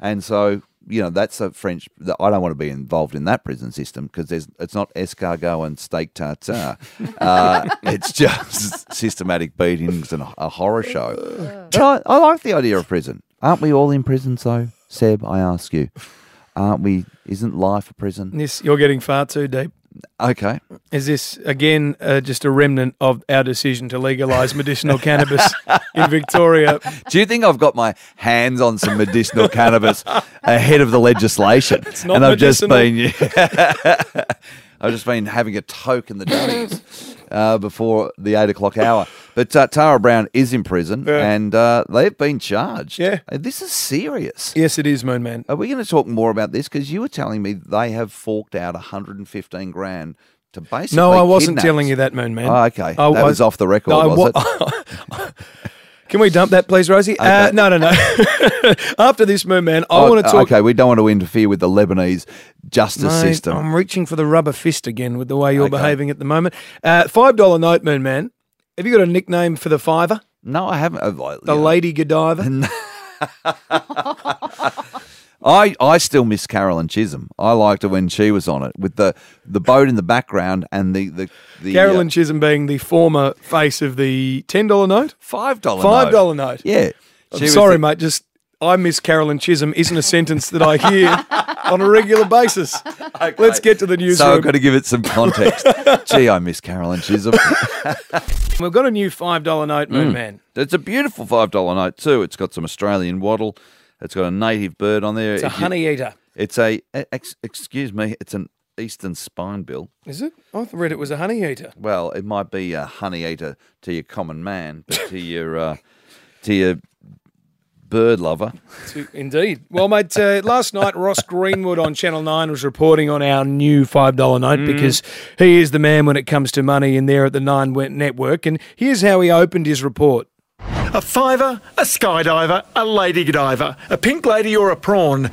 And so, you know, that's a French... I don't want to be involved in that prison system because there's it's not escargot and steak tartare. Uh, it's just systematic beatings and a horror show. I, I like the idea of prison. Aren't we all in prison, so? Seb, I ask you. Aren't we... Isn't life a prison? This, you're getting far too deep. Okay. Is this, again, uh, just a remnant of our decision to legalise medicinal cannabis in Victoria? Do you think I've got my hands on some medicinal cannabis ahead of the legislation? It's not and I've medicinal. just been I've just been having a toke in the dunnies uh, before the eight o'clock hour. But uh, Tara Brown is in prison, yeah. and uh, they've been charged. Yeah. This is serious. Yes, it is, Moon Man. Are we going to talk more about this? Because you were telling me they have forked out one hundred fifteen grand to basically No, I wasn't kidnap. telling you that, Moon Man. Oh, okay. I that was, was off the record, no, was wa- it? Can we dump that, please, Rosie? Okay. Uh, no, no, no. After this, Moon Man, I oh, want to talk... Okay, we don't want to interfere with the Lebanese justice no, system. I'm reaching for the rubber fist again with the way you're okay. behaving at the moment. Uh, five dollar note, Moon Man. Have you got a nickname for the fiver? No, I haven't. Uh, the yeah. Lady Godiva? I I still miss Carolyn Chisholm. I liked her when she was on it with the, the boat in the background and the... the, the Carolyn uh, Chisholm being the former face of the ten dollar note? five dollar note. five dollar note. Yeah. I'm sorry, the... mate. Just I miss Carolyn Chisholm isn't a sentence that I hear on a regular basis. Okay. Let's get to the newsroom. So I've got to give it some context. Gee, I miss Carolyn Chisholm. We've got a new five dollar note, Moon mm. Man. It's a beautiful five dollar note too. It's got some Australian waddle. It's got a native bird on there. It's a if honey you, eater. It's a, ex, excuse me, it's an eastern spinebill. Is it? I read it was a honey eater. Well, it might be a honey eater to your common man, but to your uh, to your bird lover. To, indeed. Well, mate, uh, last night Ross Greenwood on Channel nine was reporting on our new five dollar note mm. because he is the man when it comes to money in there at the Nine Network. And here's how he opened his report. A fiver, a skydiver, a lady godiver, a pink lady or a prawn.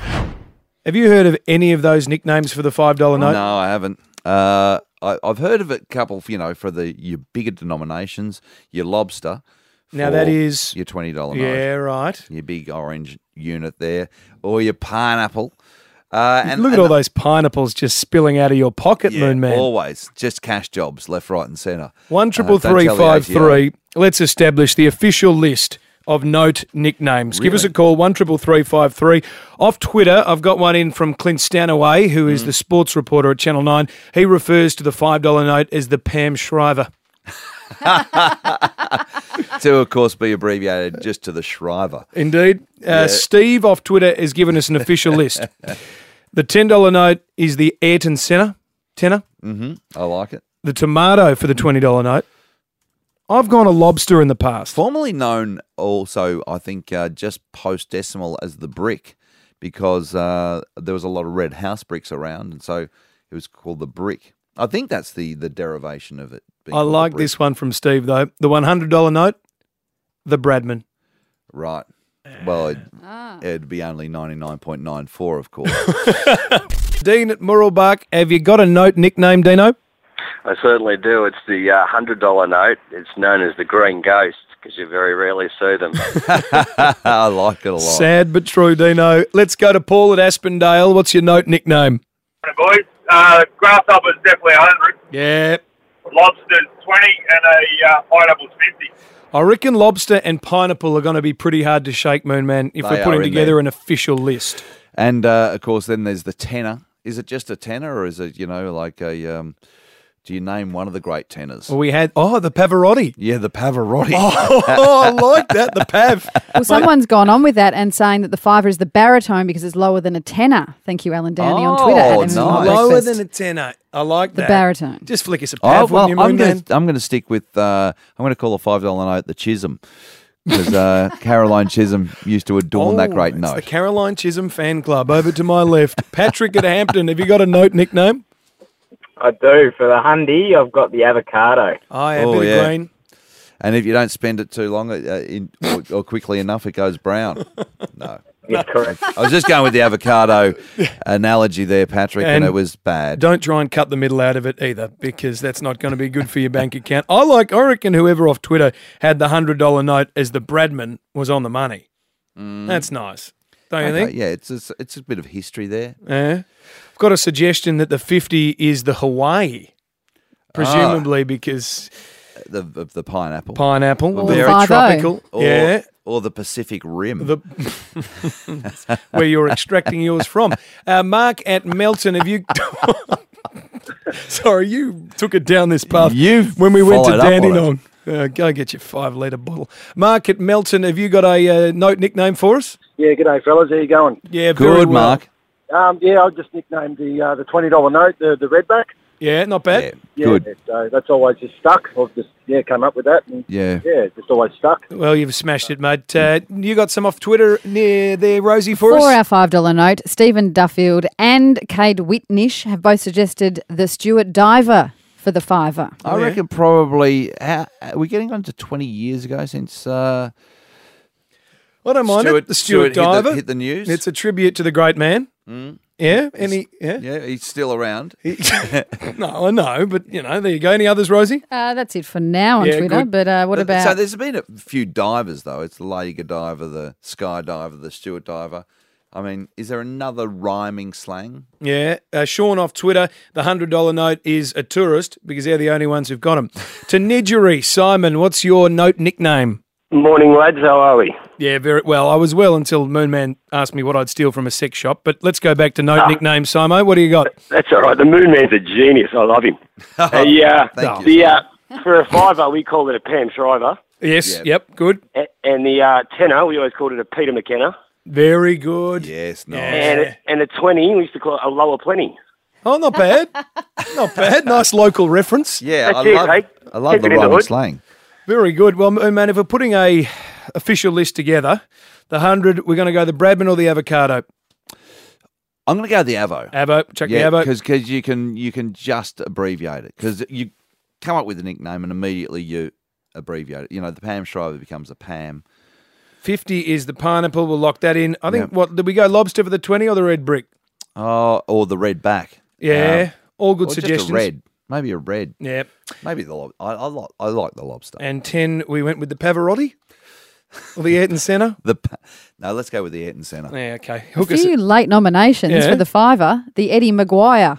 Have you heard of any of those nicknames for the five dollar note? No, I haven't. Uh, I, I've heard of a couple, you know, for the your bigger denominations, your lobster. Now that is... Your twenty dollar note. Yeah, right. Your big orange unit there. Or your pineapple. Uh, and, Look at and all the, those pineapples just spilling out of your pocket, yeah, Moon Man. Always. Just cash jobs, left, right and centre. one triple three five three. Let's establish the official list of note nicknames. Really? Give us a call, one triple three five three. Off Twitter, I've got one in from Clint Stanaway, who is mm. the sports reporter at Channel nine. He refers to the five dollar note as the Pam Shriver. To, of course, be abbreviated just to the Shriver. Indeed. Uh, yeah. Steve off Twitter has given us an official list. The ten dollar note is the Ayrton Senna. Tenner. Mm-hmm. I like it. The tomato for the twenty dollar note. I've gone a lobster in the past. Formerly known also, I think, uh, just post-decimal as the brick because uh, there was a lot of red house bricks around, and so it was called the brick. I think that's the, the derivation of it. I like this one from Steve, though. The one hundred dollar note, the Bradman. Right. Well, it'd, ah. it'd be only ninety-nine point nine four, of course. Dean at Moorabbin, have you got a note nickname, Dino? I certainly do. It's the uh, one hundred dollar note. It's known as the Green Ghost because you very rarely see them. I like it a lot. Sad but true, Dino. Let's go to Paul at Aspendale. What's your note nickname? Boys, uh, grasshoppers definitely one hundred. Yeah. Lobsters twenty and a uh, pineapple's fifty. I reckon lobster and pineapple are going to be pretty hard to shake, Moonman, if they we're putting together there. An official list. And uh, of course, then there's the tenor. Is it just a tenor, or is it you know like a? Um, do you name one of the great tenors? Well, we had oh the Pavarotti. Yeah, the Pavarotti. Oh, oh I like that. The Pav. Well, someone's gone on with that and saying that the fiver is the baritone because it's lower than a tenor. Thank you, Alan Downey oh, on Twitter. Oh, nice. Lower than a tenor. I like the that. The baritone. Just flick us a Pav. Oh, well, you, I'm going to stick with. Uh, I'm going to call a five dollar note the Chisholm. Because uh, Caroline Chisholm used to adorn oh, that great note. The Caroline Chisholm fan club. Over to my left, Patrick at Hampton. Have you got a note nickname? I do. For the Hyundai, I've got the avocado. I have oh, a bit yeah. of green. And if you don't spend it too long uh, in, or, or quickly enough, it goes brown. No. Yeah, correct. I was just going with the avocado analogy there, Patrick, and, and it was bad. Don't try and cut the middle out of it either, because that's not going to be good for your bank account. I like. I reckon whoever off Twitter had the one hundred dollar note as the Bradman was on the money. Mm. That's nice. Don't okay, you think? Yeah, it's a, it's a bit of history there. Yeah. I've got a suggestion that the fifty is the Hawaii, presumably oh. because... The, the the pineapple. Pineapple. Or very tropical. Or, yeah. Or the Pacific Rim. The, where you're extracting yours from. Uh, Mark at Melton, have you... Sorry, you took it down this path You've when we went to Dandenong. Uh, go get your five-litre bottle. Mark at Melton, have you got a uh, note nickname for us? Yeah, g'day, fellas. How you going? Yeah, very Good, well. Mark. Um, yeah, I just nicknamed the uh, the twenty dollar note, the, the redback. Yeah, not bad. Yeah, good. Yeah, so that's always just stuck. I've just yeah come up with that. And, yeah, yeah, just always stuck. Well, you've smashed it, mate. Uh, you got some off Twitter near there, Rosie, for, for us. For our five dollar note, Stephen Duffield and Cade Whitnish have both suggested the Stuart Diver for the fiver. I yeah. reckon probably uh, we're getting on to twenty years ago since. Uh, I don't mind Stuart, it. The Stuart, Stuart Diver hit the, hit the news. It's a tribute to the great man. Mm. Yeah, any yeah, yeah, he's still around. He, no, I know, but you know, there you go. Any others, Rosie? Uh, that's it for now on yeah, Twitter. Good. But uh, what but, about? So there's been a few divers though. It's the Lager Diver, the Sky Diver, the Stuart Diver. I mean, is there another rhyming slang? Yeah, uh, Sean off Twitter. The hundred dollar note is a tourist because they're the only ones who've got them. Tanidjeri, Simon, what's your note nickname? Morning, lads. How are we? Yeah, very well. I was well until Moonman asked me what I'd steal from a sex shop, but let's go back to note um, nickname, Simo. What do you got? That's all right. The Moonman's a genius. I love him. uh, yeah, Thank the, you, uh, for a fiver, we call it a Pam Shriver. Yes, yep, yep good. A- and the uh, tenor, we always called it a Peter McKenna. Very good. Yes, nice. And, yeah. and the twenty, we used to call it a Lower Plenty. Oh, not bad. Not bad. Nice local reference. Yeah, I, it, love, hey? I love Keep the rhyming slang. Very good. Well, man, if we're putting a official list together, the hundred, we're going to go the Bradman or the avocado. I'm going to go the avo. Avo, check yeah, the avo because because you can you can just abbreviate it because you come up with a nickname and immediately you abbreviate it. You know, the Pam Shriver becomes a Pam. Fifty is the pineapple. We'll lock that in. I think yeah. what did we go lobster for the twenty or the red brick? Oh, or the red back. Yeah, um, all good or suggestions. Just a red. Maybe a red. Yeah. Maybe the lobster. I, I, like, I like the lobster. And ten, we went with the Pavarotti or the Ayrton Senna? the pa- No, let's go with the Ayrton Senna. Yeah, okay. Hook a few us late nominations yeah. for the fiver, the Eddie Maguire.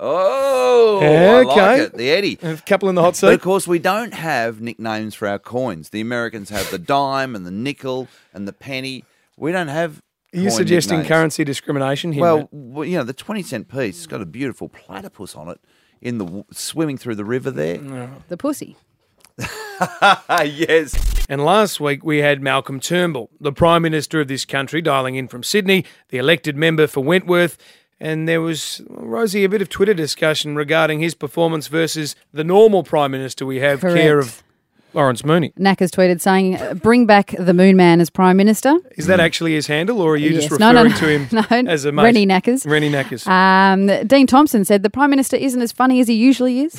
Oh, yeah, okay. I like it. The Eddie. A couple in the hot seat. But, of course, we don't have nicknames for our coins. The Americans have the dime and the nickel and the penny. We don't have... Are you suggesting nicknames. Currency discrimination here? Well, well, you know, the twenty-cent piece has got a beautiful platypus on it. In the swimming through the river there. No. The pussy. Yes. And last week we had Malcolm Turnbull, the Prime Minister of this country, dialing in from Sydney, the elected member for Wentworth, and there was, Rosie, a bit of Twitter discussion regarding his performance versus the normal Prime Minister we have, Correct. Care of Lawrence Mooney. Knack has tweeted saying, bring back the Moon Man as Prime Minister. Is that actually his handle or are you yes. just referring no, no, no. to him no. as a mate? Rennie Knackers. Rennie Knackers. Um, Dean Thompson said, the Prime Minister isn't as funny as he usually is.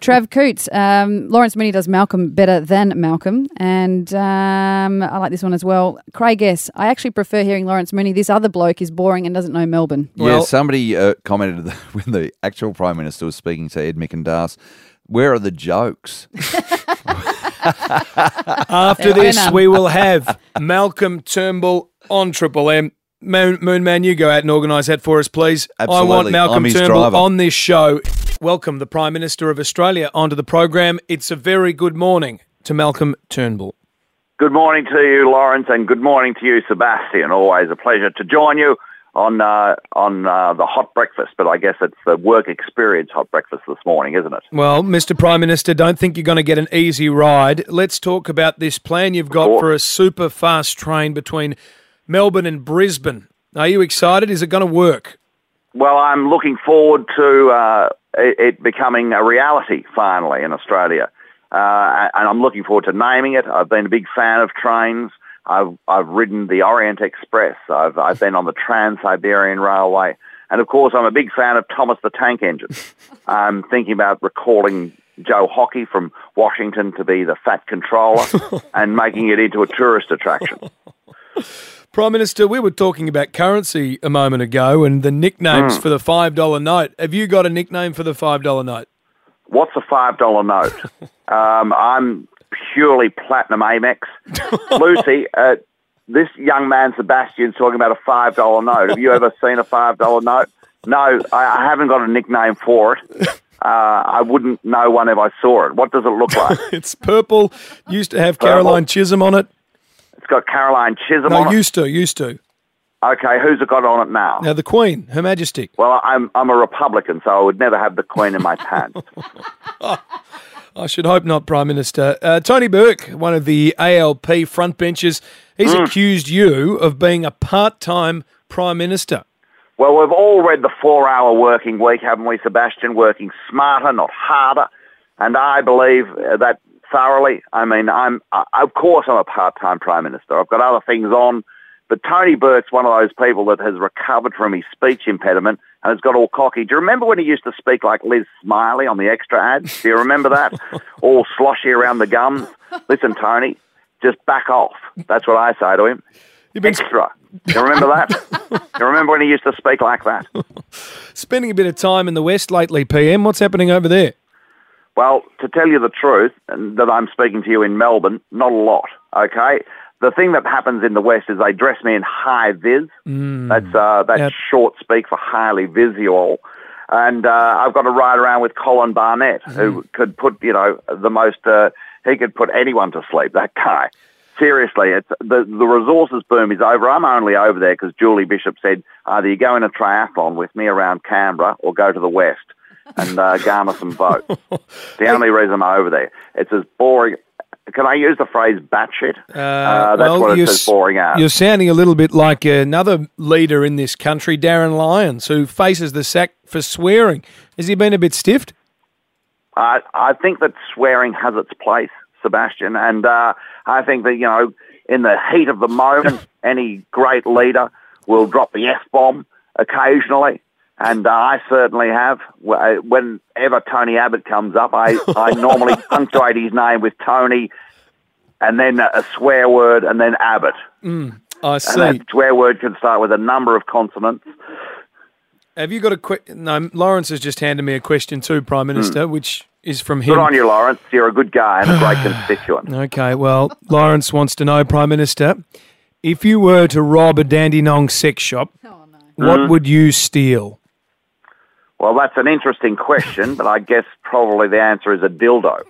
Trav Coates, um, Lawrence Mooney does Malcolm better than Malcolm. And um, I like this one as well. Craig S, I actually prefer hearing Lawrence Mooney. This other bloke is boring and doesn't know Melbourne. Yeah, well, somebody uh, commented that when the actual Prime Minister was speaking to Ed Mcindas, where are the jokes? After this, we will have Malcolm Turnbull on Triple M. Moon, Moon Man, you go out and organise that for us, please. Absolutely. I want Malcolm Turnbull driver. on this show. Welcome the Prime Minister of Australia onto the program. It's a very good morning to Malcolm Turnbull. Good morning to you, Lawrence, and good morning to you, Sebastian. Always a pleasure to join you on uh, on uh, the hot breakfast, but I guess it's the work experience hot breakfast this morning, isn't it? Well, Mister Prime Minister, don't think you're going to get an easy ride. Let's talk about this plan you've got for a super fast train between Melbourne and Brisbane. Are you excited? Is it going to work? Well, I'm looking forward to uh, it becoming a reality finally in Australia. Uh, and I'm looking forward to naming it. I've been a big fan of trains. I've, I've ridden the Orient Express. I've, I've been on the Trans-Siberian Railway. And, of course, I'm a big fan of Thomas the Tank Engine. I'm thinking about recalling Joe Hockey from Washington to be the Fat Controller and making it into a tourist attraction. Prime Minister, we were talking about currency a moment ago and the nicknames mm. for the five dollar note. Have you got a nickname for the five dollar note? What's a five dollar note? um, I'm... purely platinum Amex. Lucy, uh, this young man, Sebastian's talking about a five dollar note. Have you ever seen a five dollar note? No, I, I haven't got a nickname for it. Uh, I wouldn't know one if I saw it. What does it look like? It's purple. Used to have purple. Carolyn Chisholm on it. It's got Carolyn Chisholm no, on it? No, used to, used to. Okay, who's it got on it now? Now, the Queen, Her Majesty. Well, I'm, I'm a Republican, so I would never have the Queen in my pants. I should hope not, Prime Minister. Uh, Tony Burke, one of the A L P frontbenchers, he's mm. accused you of being a part-time Prime Minister. Well, we've all read the four-hour working week, haven't we, Sebastian? Working smarter, not harder. And I believe that thoroughly. I mean, I'm I, of course I'm a part-time Prime Minister. I've got other things on. But Tony Burke's one of those people that has recovered from his speech impediment and has got all cocky. Do you remember when he used to speak like Liz Smiley on the Extra ads? Do you remember that? All sloshy around the gums. Listen, Tony, just back off. That's what I say to him. You've been Extra. Do you remember that? Do you remember when he used to speak like that? Spending a bit of time in the West lately, P M. What's happening over there? Well, to tell you the truth, and that I'm speaking to you in Melbourne, not a lot, okay? The thing that happens in the West is they dress me in high-vis. Mm. That's uh, that's yep. short speak for highly visual. And uh, I've got to ride around with Colin Barnett, mm. who could put, you know, the most... Uh, he could put anyone to sleep, that guy. Seriously, it's the, the resources boom is over. I'm only over there because Julie Bishop said, either you go in a triathlon with me around Canberra or go to the West and uh, garner some votes. The only reason I'm over there. It's as boring... Can I use the phrase batshit? Uh, uh, that's well, what it says boring out. You're sounding a little bit like another leader in this country, Darren Lyons, who faces the sack for swearing. Has he been a bit stiffed? I, I think that swearing has its place, Sebastian, and uh, I think that, you know, in the heat of the moment, any great leader will drop the F-bomb occasionally. And uh, I certainly have. Whenever Tony Abbott comes up, I, I normally punctuate his name with Tony and then a swear word and then Abbott. Mm, I see. And that swear word can start with a number of consonants. Have you got a question? No, Lawrence has just handed me a question too, Prime Minister, mm. which is from him. Good on you, Lawrence. You're a good guy and a great constituent. Okay, well, Lawrence wants to know, Prime Minister, if you were to rob a Dandenong sex shop, oh, no. what mm. would you steal? Well, that's an interesting question, but I guess probably the answer is a dildo.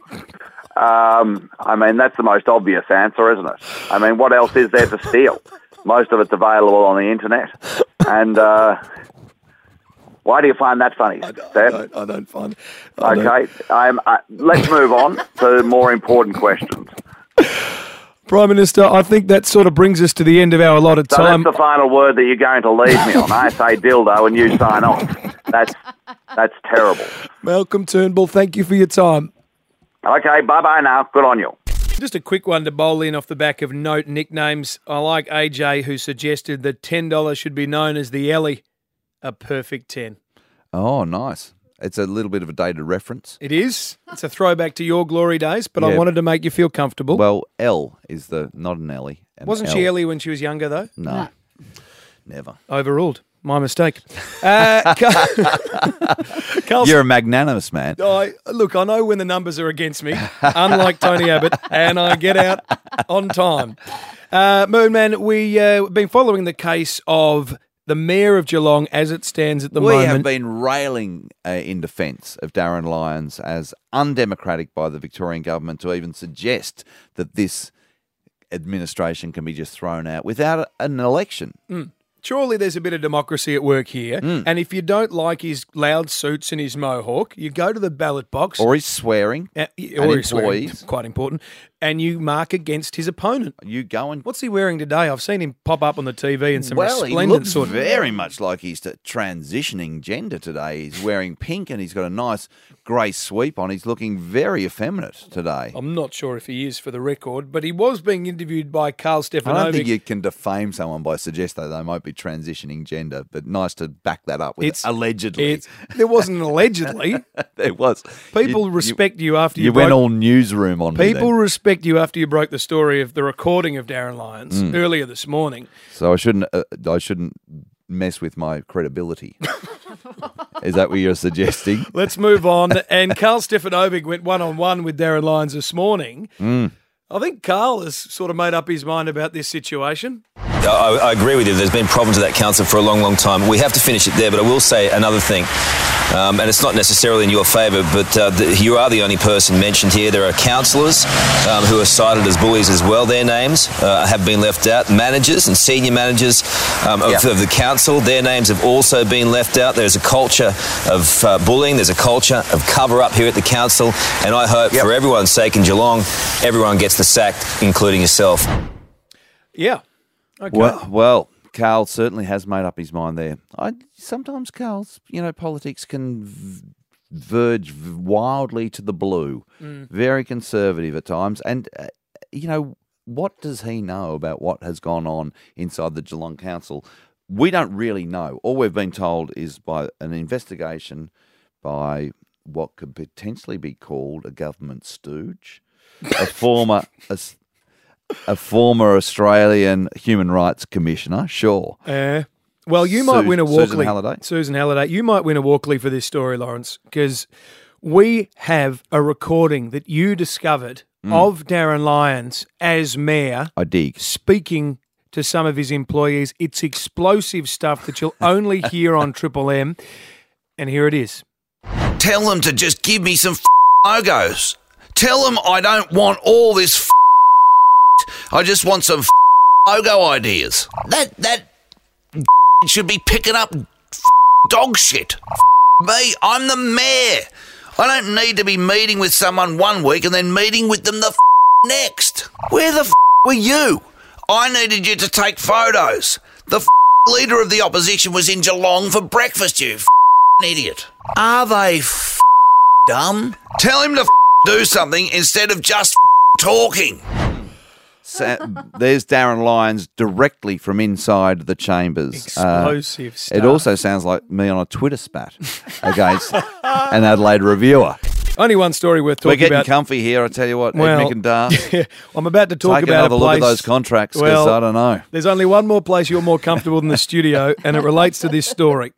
Um, I mean, that's the most obvious answer, isn't it? I mean, what else is there to steal? Most of it's available on the internet. And uh, why do you find that funny, I don't, I don't, I don't find it. I okay, don't. Um, uh, let's move on to more important questions. Prime Minister, I think that sort of brings us to the end of our allotted so time. That's the final word that you're going to leave me on. I say dildo and you sign off. That's that's terrible. Malcolm Turnbull, thank you for your time. Okay, bye-bye now. Good on you. Just a quick one to bowl in off the back of note nicknames. I like A J, who suggested that ten dollars should be known as the Ellie. A perfect ten. Oh, nice. It's a little bit of a dated reference. It is. It's a throwback to your glory days, but yeah. I wanted to make you feel comfortable. Well, Elle is the not an Ellie. An Wasn't Elle. she Ellie when she was younger, though? No. no. Never. Overruled. My mistake. Uh, Carl, You're a magnanimous man. I, look, I know when the numbers are against me, unlike Tony Abbott, and I get out on time. Uh, Moonman, we've uh, been following the case of the Mayor of Geelong as it stands at the we moment. We have been railing uh, in defence of Darren Lyons as undemocratic by the Victorian government to even suggest that this administration can be just thrown out without an election. Mm. Surely there's a bit of democracy at work here. Mm. And if you don't like his loud suits and his mohawk, you go to the ballot box. Or his swearing. Uh, or his swearing, quite important. And you mark against his opponent. You go and... What's he wearing today? I've seen him pop up on the T V in some well, resplendent he looks sort of... very much like he's transitioning gender today. He's wearing pink and he's got a nice grey sweep on. He's looking very effeminate today. I'm not sure if he is, for the record, but he was being interviewed by Carl Stefanovic. I don't think you can defame someone by suggesting they might be transitioning gender, but nice to back that up with it's, allegedly. It's, there wasn't an allegedly. There was. People you, respect you, you after you You broke, went all newsroom on people me. People respect you after you broke the story of the recording of Darren Lyons mm. earlier this morning. So I shouldn't uh, I shouldn't mess with my credibility. Is that what you're suggesting? Let's move on. And Carl Stefanovic went one-on-one with Darren Lyons this morning. Mm. I think Carl has sort of made up his mind about this situation. I, I agree with you. There's been problems with that council for a long, long time. We have to finish it there, but I will say another thing. Um, and it's not necessarily in your favour, but uh, the, you are the only person mentioned here. There are councillors um, who are cited as bullies as well. Their names uh, have been left out. Managers and senior managers um, of, yeah. of the council, their names have also been left out. There's a culture of uh, bullying. There's a culture of cover-up here at the council. And I hope yep. for everyone's sake in Geelong, everyone gets the sack, including yourself. Yeah. Okay. Well... well. Carl certainly has made up his mind there. I sometimes Carl's, you know, politics can v- verge wildly to the blue, mm. very conservative at times. And, uh, you know, what does he know about what has gone on inside the Geelong Council? We don't really know. All we've been told is by an investigation by what could potentially be called a government stooge, a former... A, A former Australian Human Rights Commissioner, sure. Uh, well, you might Su- win a Walkley. Susan Halliday. Susan Halliday. You might win a Walkley for this story, Lawrence, because we have a recording that you discovered mm. of Darren Lyons as mayor. I dig. Speaking to some of his employees. It's explosive stuff that you'll only hear on Triple M. And here it is. Tell them to just give me some f- logos. Tell them I don't want all this f- I just want some f- logo ideas. That that f- should be picking up f- dog shit. F- me, I'm the mayor. I don't need to be meeting with someone one week and then meeting with them the f- next. Where the f- were you? I needed you to take photos. The f- leader of the opposition was in Geelong for breakfast, you f- idiot. Are they f- dumb? Tell him to f- do something instead of just f- talking. Sam, there's Darren Lyons directly from inside the chambers. Explosive uh, stuff. It also sounds like me on a Twitter spat against an Adelaide reviewer. Only one story worth talking about. We're getting about. comfy here, I tell you what, well, Ed Mick and Darth. Yeah, I'm about to talk Take about a place. Take another look at those contracts, because well, I don't know. There's only one more place you're more comfortable than the studio, and it relates to this story.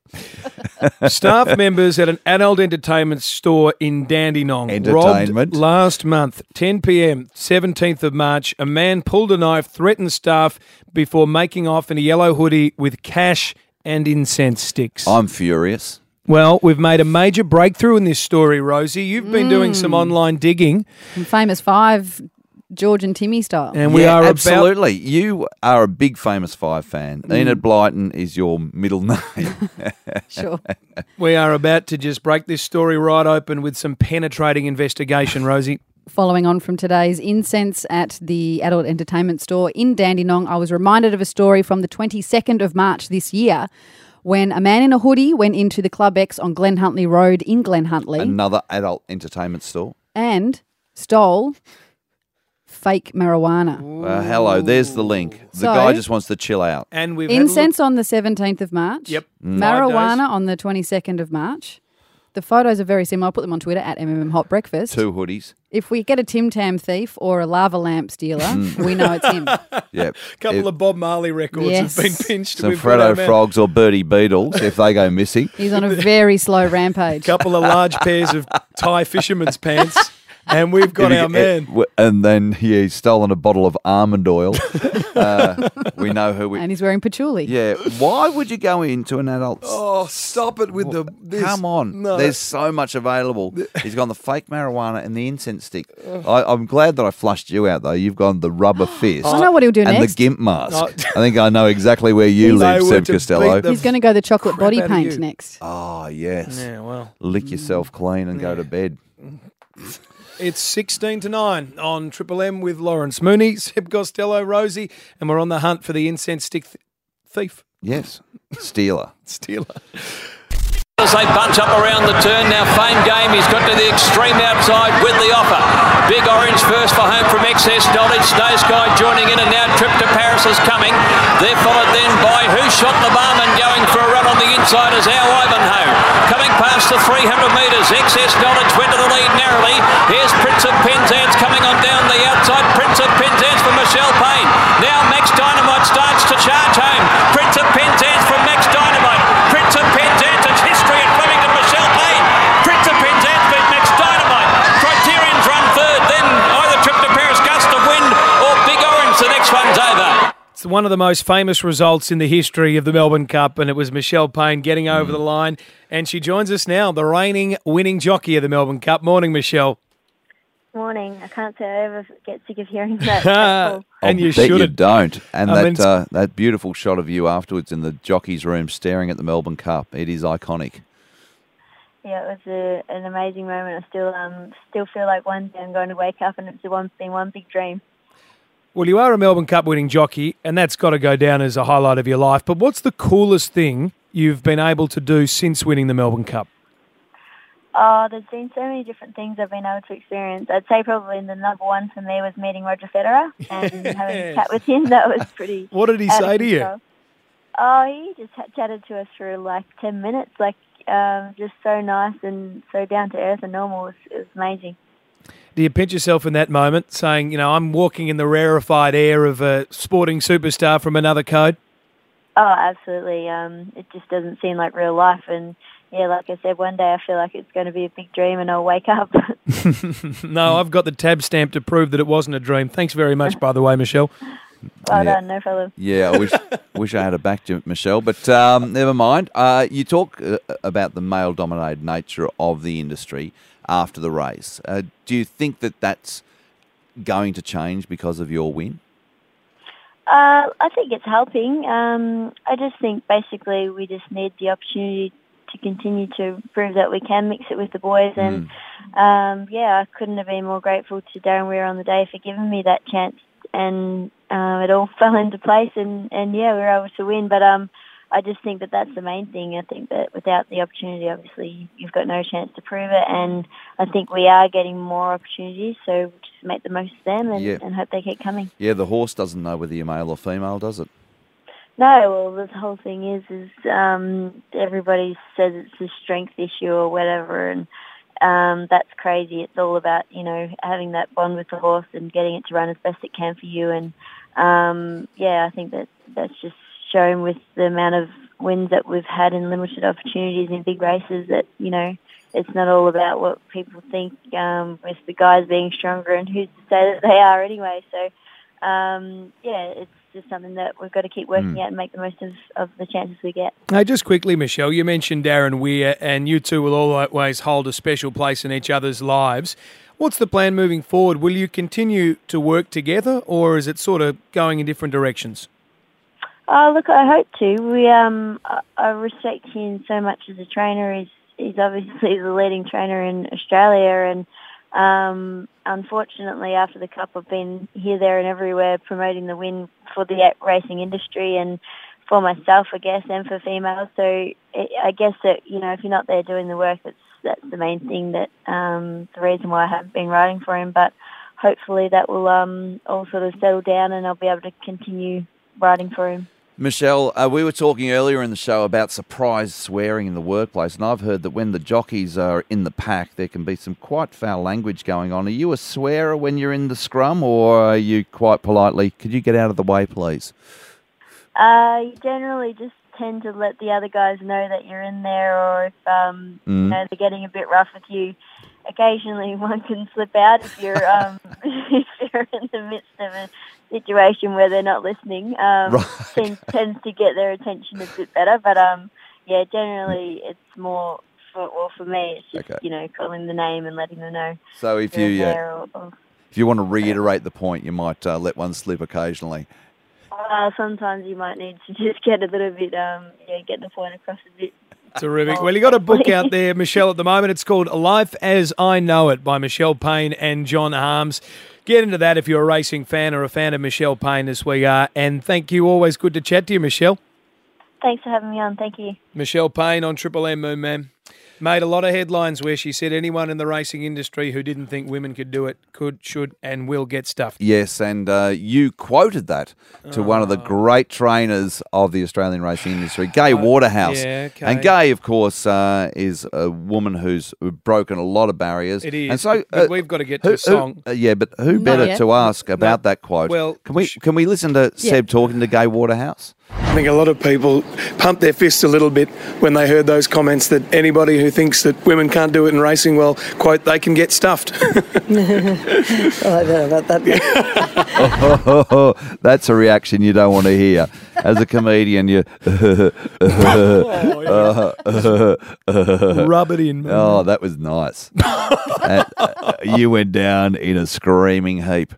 Staff members at an adult entertainment store in Dandenong robbed last month, ten p.m, seventeenth of March, a man pulled a knife, threatened staff before making off in a yellow hoodie with cash and incense sticks. I'm furious. Well, we've made a major breakthrough in this story, Rosie. You've been mm. doing some online digging. And Famous Five, George and Timmy style. And we yeah, are absolutely. About... You are a big Famous Five fan. Mm. Enid Blyton is your middle name. Sure. We are about to just break this story right open with some penetrating investigation, Rosie. Following on from today's incense at the adult entertainment store in Dandenong, I was reminded of a story from the twenty-second of March this year, when a man in a hoodie went into the Club X on Glen Huntly Road in Glen Huntly. Another adult entertainment store. And stole fake marijuana. Well, hello, there's the link. The so, guy just wants to chill out. And we've Incense on the seventeenth of March. Yep. Mm. Marijuana on the twenty-second of March. The photos are very similar. I'll put them on Twitter, at M M M Hot Breakfast. Two hoodies. If we get a Tim Tam thief or a lava lamp stealer, we know it's him. Yeah. A couple if, of Bob Marley records yes. have been pinched. Some Freddo Frogs or Birdie Beetles, if they go missing. He's on a very slow rampage. A couple of large pairs of Thai fisherman's pants. and we've got our man. It, and then he's stolen a bottle of almond oil. uh, we know who we... And he's wearing patchouli. Yeah. Why would you go into an adult... Oh, stop it with well, the... This. Come on. No. There's so much available. He's gone the fake marijuana and the incense stick. I, I'm glad that I flushed you out, though. You've gone the rubber fist. I know what he'll do and next. And the gimp mask. Oh. I think I know exactly where you live, Seb Costello. He's going to go the chocolate body paint next. Oh, yes. Yeah, well. Lick yourself clean and yeah. go to bed. It's sixteen to nine on Triple M with Lawrence Mooney, Seb Costello, Rosie, and we're on the hunt for the incense stick th thief. Yes, stealer. Stealer. As they bunch up around the turn, now Fame Game, he's got to the extreme outside with the offer. Big Orange first for home from Excess Knowledge, Snow Sky joining in, and now Trip to Paris is coming. They're followed then by Who Shot the Barman, going for a run on the inside is Our Ivanhoe. Coming past the three hundred metres, Excess Knowledge went to the lead narrowly. Here's Prince of Penzance coming on down the outside, Prince of Penzance for Michelle Payne. Now Max Dynamite starts to charge home, Prince of Penzance from Max Dynamite, Prince of Penzance. One of the most famous results in the history of the Melbourne Cup, and it was Michelle Payne getting over mm. the line, and she joins us now, the reigning winning jockey of the Melbourne Cup. Morning, Michelle. Morning. I can't say I ever get sick of hearing that. Cool. And you shouldn't. You don't. And I that mean, uh, that beautiful shot of you afterwards in the jockey's room staring at the Melbourne Cup, it is iconic. Yeah, it was a, an amazing moment. I still um, still feel like one day I'm going to wake up and it's one, been one big dream. Well, you are a Melbourne Cup winning jockey, and that's got to go down as a highlight of your life. But what's the coolest thing you've been able to do since winning the Melbourne Cup? Oh, there's been so many different things I've been able to experience. I'd say probably the number one for me was meeting Roger Federer and yes. having a chat with him. That was pretty... What did he say to you? Oh, he just chatted to us for like ten minutes, like um, just so nice and so down to earth and normal. It was, it was amazing. Do you pinch yourself in that moment saying, you know, I'm walking in the rarefied air of a sporting superstar from another code? Oh, absolutely. Um, it just doesn't seem like real life. And, yeah, like I said, one day I feel like it's going to be a big dream and I'll wake up. No, I've got the tab stamp to prove that it wasn't a dream. Thanks very much, by the way, Michelle. Well yeah. done, no problem. Yeah, I wish wish I had a back jump, Michelle, but um, never mind. Uh, you talk uh, about the male-dominated nature of the industry after the race. Uh, do you think that that's going to change because of your win? Uh, I think it's helping. Um, I just think basically we just need the opportunity to continue to prove that we can mix it with the boys. And, mm. um, yeah, I couldn't have been more grateful to Darren Weir on the day for giving me that chance. And um, it all fell into place, and, and yeah, we were able to win. But um, I just think that that's the main thing. I think that without the opportunity, obviously, you've got no chance to prove it. And I think we are getting more opportunities, so just make the most of them and, yeah. and hope they keep coming. Yeah, the horse doesn't know whether you're male or female, does it? No, well, the whole thing is, is um, everybody says it's a strength issue or whatever, and Um, that's crazy. It's all about, you know, having that bond with the horse and getting it to run as best it can for you. And, um, yeah, I think that that's just shown with the amount of wins that we've had and limited opportunities in big races that, you know, it's not all about what people think um, with the guys being stronger and who's to say that they are anyway. So, um, yeah, it's just something that we've got to keep working mm. at and make the most of, of the chances we get. Hey, just quickly, Michelle, you mentioned Darren Weir, and you two will always hold a special place in each other's lives. What's the plan moving forward? Will you continue to work together, or is it sort of going in different directions? Oh, look, I hope to. We, um, I, I respect him so much as a trainer. He's, he's obviously the leading trainer in Australia, and Um, unfortunately, after the Cup, I've been here, there and everywhere promoting the win for the racing industry and for myself, I guess, and for females. So I guess that, you know, if you're not there doing the work, that's, that's the main thing, that um, the reason why I haven't been riding for him. But hopefully that will um, all sort of settle down and I'll be able to continue riding for him. Michelle, uh, we were talking earlier in the show about surprise swearing in the workplace, and I've heard that when the jockeys are in the pack, there can be some quite foul language going on. Are you a swearer when you're in the scrum, or are you quite politely, could you get out of the way, please? Uh, you generally just tend to let the other guys know that you're in there, or if um, mm. you know, they're getting a bit rough with you. occasionally one can slip out if you're um, if you're in the midst of a situation where they're not listening. Um, right. tends, tends to get their attention a bit better, but um, yeah, generally it's more for well for me. It's just okay. you know calling the name and letting them know. So if you yeah, or, or, if you want to reiterate yeah. the point, you might uh, let one slip occasionally. Uh, sometimes you might need to just get a little bit um, yeah get the point across a bit. Terrific. Well, you got a book out there, Michelle, at the moment. It's called Life As I Know It by Michelle Payne and John Harms. Get into that if you're a racing fan or a fan of Michelle Payne, as we are. And thank you. Always good to chat to you, Michelle. Thanks for having me on. Thank you. Michelle Payne on Triple M, Moon Man. Made a lot of headlines where she said anyone in the racing industry who didn't think women could do it could, should, and will get stuffed. Yes, and uh, you quoted that to oh. one of the great trainers of the Australian racing industry, Gay Waterhouse. Yeah, okay. And Gay, of course, uh, is a woman who's broken a lot of barriers. It is. And so uh, we've got to get to who, a song. Who, uh, yeah, but who Not better yet. to ask about no. that quote? Well, can we can we listen to yeah. Seb talking to Gay Waterhouse? I think a lot of people pumped their fists a little bit when they heard those comments that anybody who thinks that women can't do it in racing, well, quote, they can get stuffed. I don't know about that. oh, oh, oh, oh. That's a reaction you don't want to hear. As a comedian, you uh, uh, uh, uh, uh, rub it in. Man. Oh, that was nice. and, uh, you went down in a screaming heap.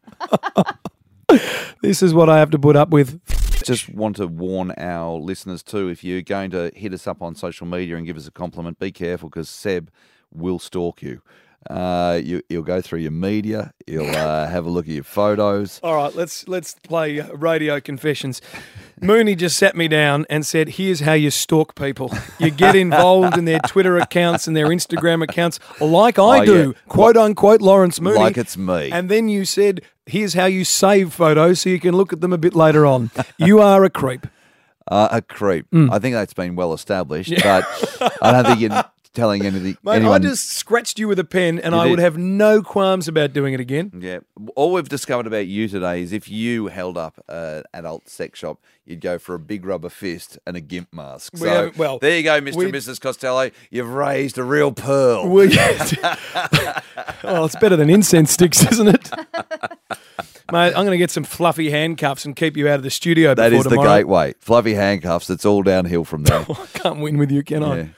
This is what I have to put up with. Just want to warn our listeners too, if you're going to hit us up on social media and give us a compliment, be careful because Seb will stalk you. Uh, you he'll go through your media. He'll uh, have a look at your photos. All right, let's let's play Radio Confessions. Mooney just sat me down and said, here's how you stalk people. You get involved in their Twitter accounts and their Instagram accounts like I oh, do, yeah. quote, unquote, Lawrence Mooney. Like it's me. And then you said, here's how you save photos so you can look at them a bit later on. You are a creep. Uh, a creep. Mm. I think that's been well established, yeah. but I don't think you'd... telling anything. Mate, anyone. I just scratched you with a pen and you I did. would have no qualms about doing it again. Yeah. All we've discovered about you today is if you held up an adult sex shop, you'd go for a big rubber fist and a gimp mask. So we well, there you go, Mister We, and Missus Costello. You've raised a real pearl. Well, yes. well, it's better than incense sticks, isn't it? Mate, I'm going to get some fluffy handcuffs and keep you out of the studio before tomorrow. That is tomorrow. the gateway. Fluffy handcuffs. It's all downhill from there. Oh, I can't win with you, can yeah. I?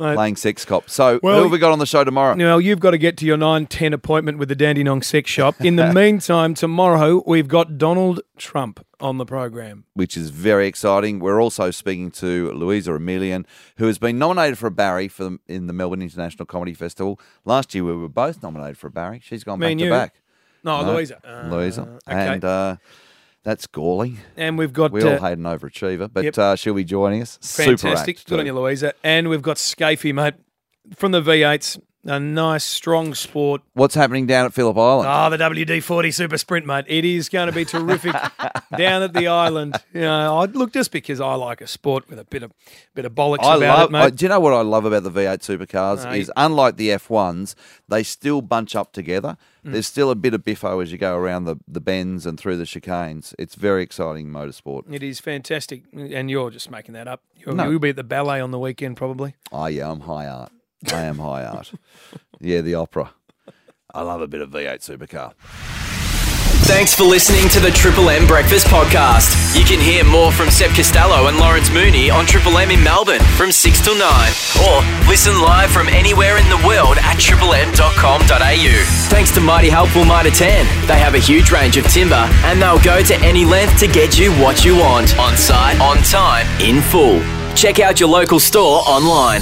Mate. Playing sex cop. So well, who have we got on the show tomorrow? Now, you've got to get to your nine ten appointment with the Dandenong Sex Shop. In the meantime, tomorrow we've got Donald Trump on the program, which is very exciting. We're also speaking to Louisa Emelian, who has been nominated for a Barry for the, in the Melbourne International Comedy Festival. Last year we were both nominated for a Barry. She's gone Me back and you. to back. No, no Louisa. Uh, Louisa. Okay. And uh, that's galling. And we've got... We all uh, hate an overachiever, but yep. uh, she'll be joining us. Fantastic. Super Good on you, Louisa. And we've got Scafey, mate, from the V eights. A nice, strong sport. What's happening down at Phillip Island? Oh, the W D forty Super Sprint, mate. It is going to be terrific down at the island. You know, I look, just because I like a sport with a bit of bit of bollocks I about love, it, mate. I, do you know what I love about the V eight supercars no, is, you... unlike the F ones, they still bunch up together. Mm. There's still a bit of biffo as you go around the, the bends and through the chicanes. It's very exciting motorsport. It is fantastic. And you're just making that up. You're, no. You'll be at the ballet on the weekend probably. Oh, yeah, I'm high art. I am high art. Yeah, the opera. I love a bit of V eight supercar. Thanks for listening to the Triple M Breakfast Podcast. You can hear more from Seb Costello and Lawrence Mooney on Triple M in Melbourne from six till nine. Or listen live from anywhere in the world at triple m dot com dot a u. Thanks to Mighty Helpful Mitre ten. They have a huge range of timber and they'll go to any length to get you what you want. On site, on time, in full. Check out your local store online.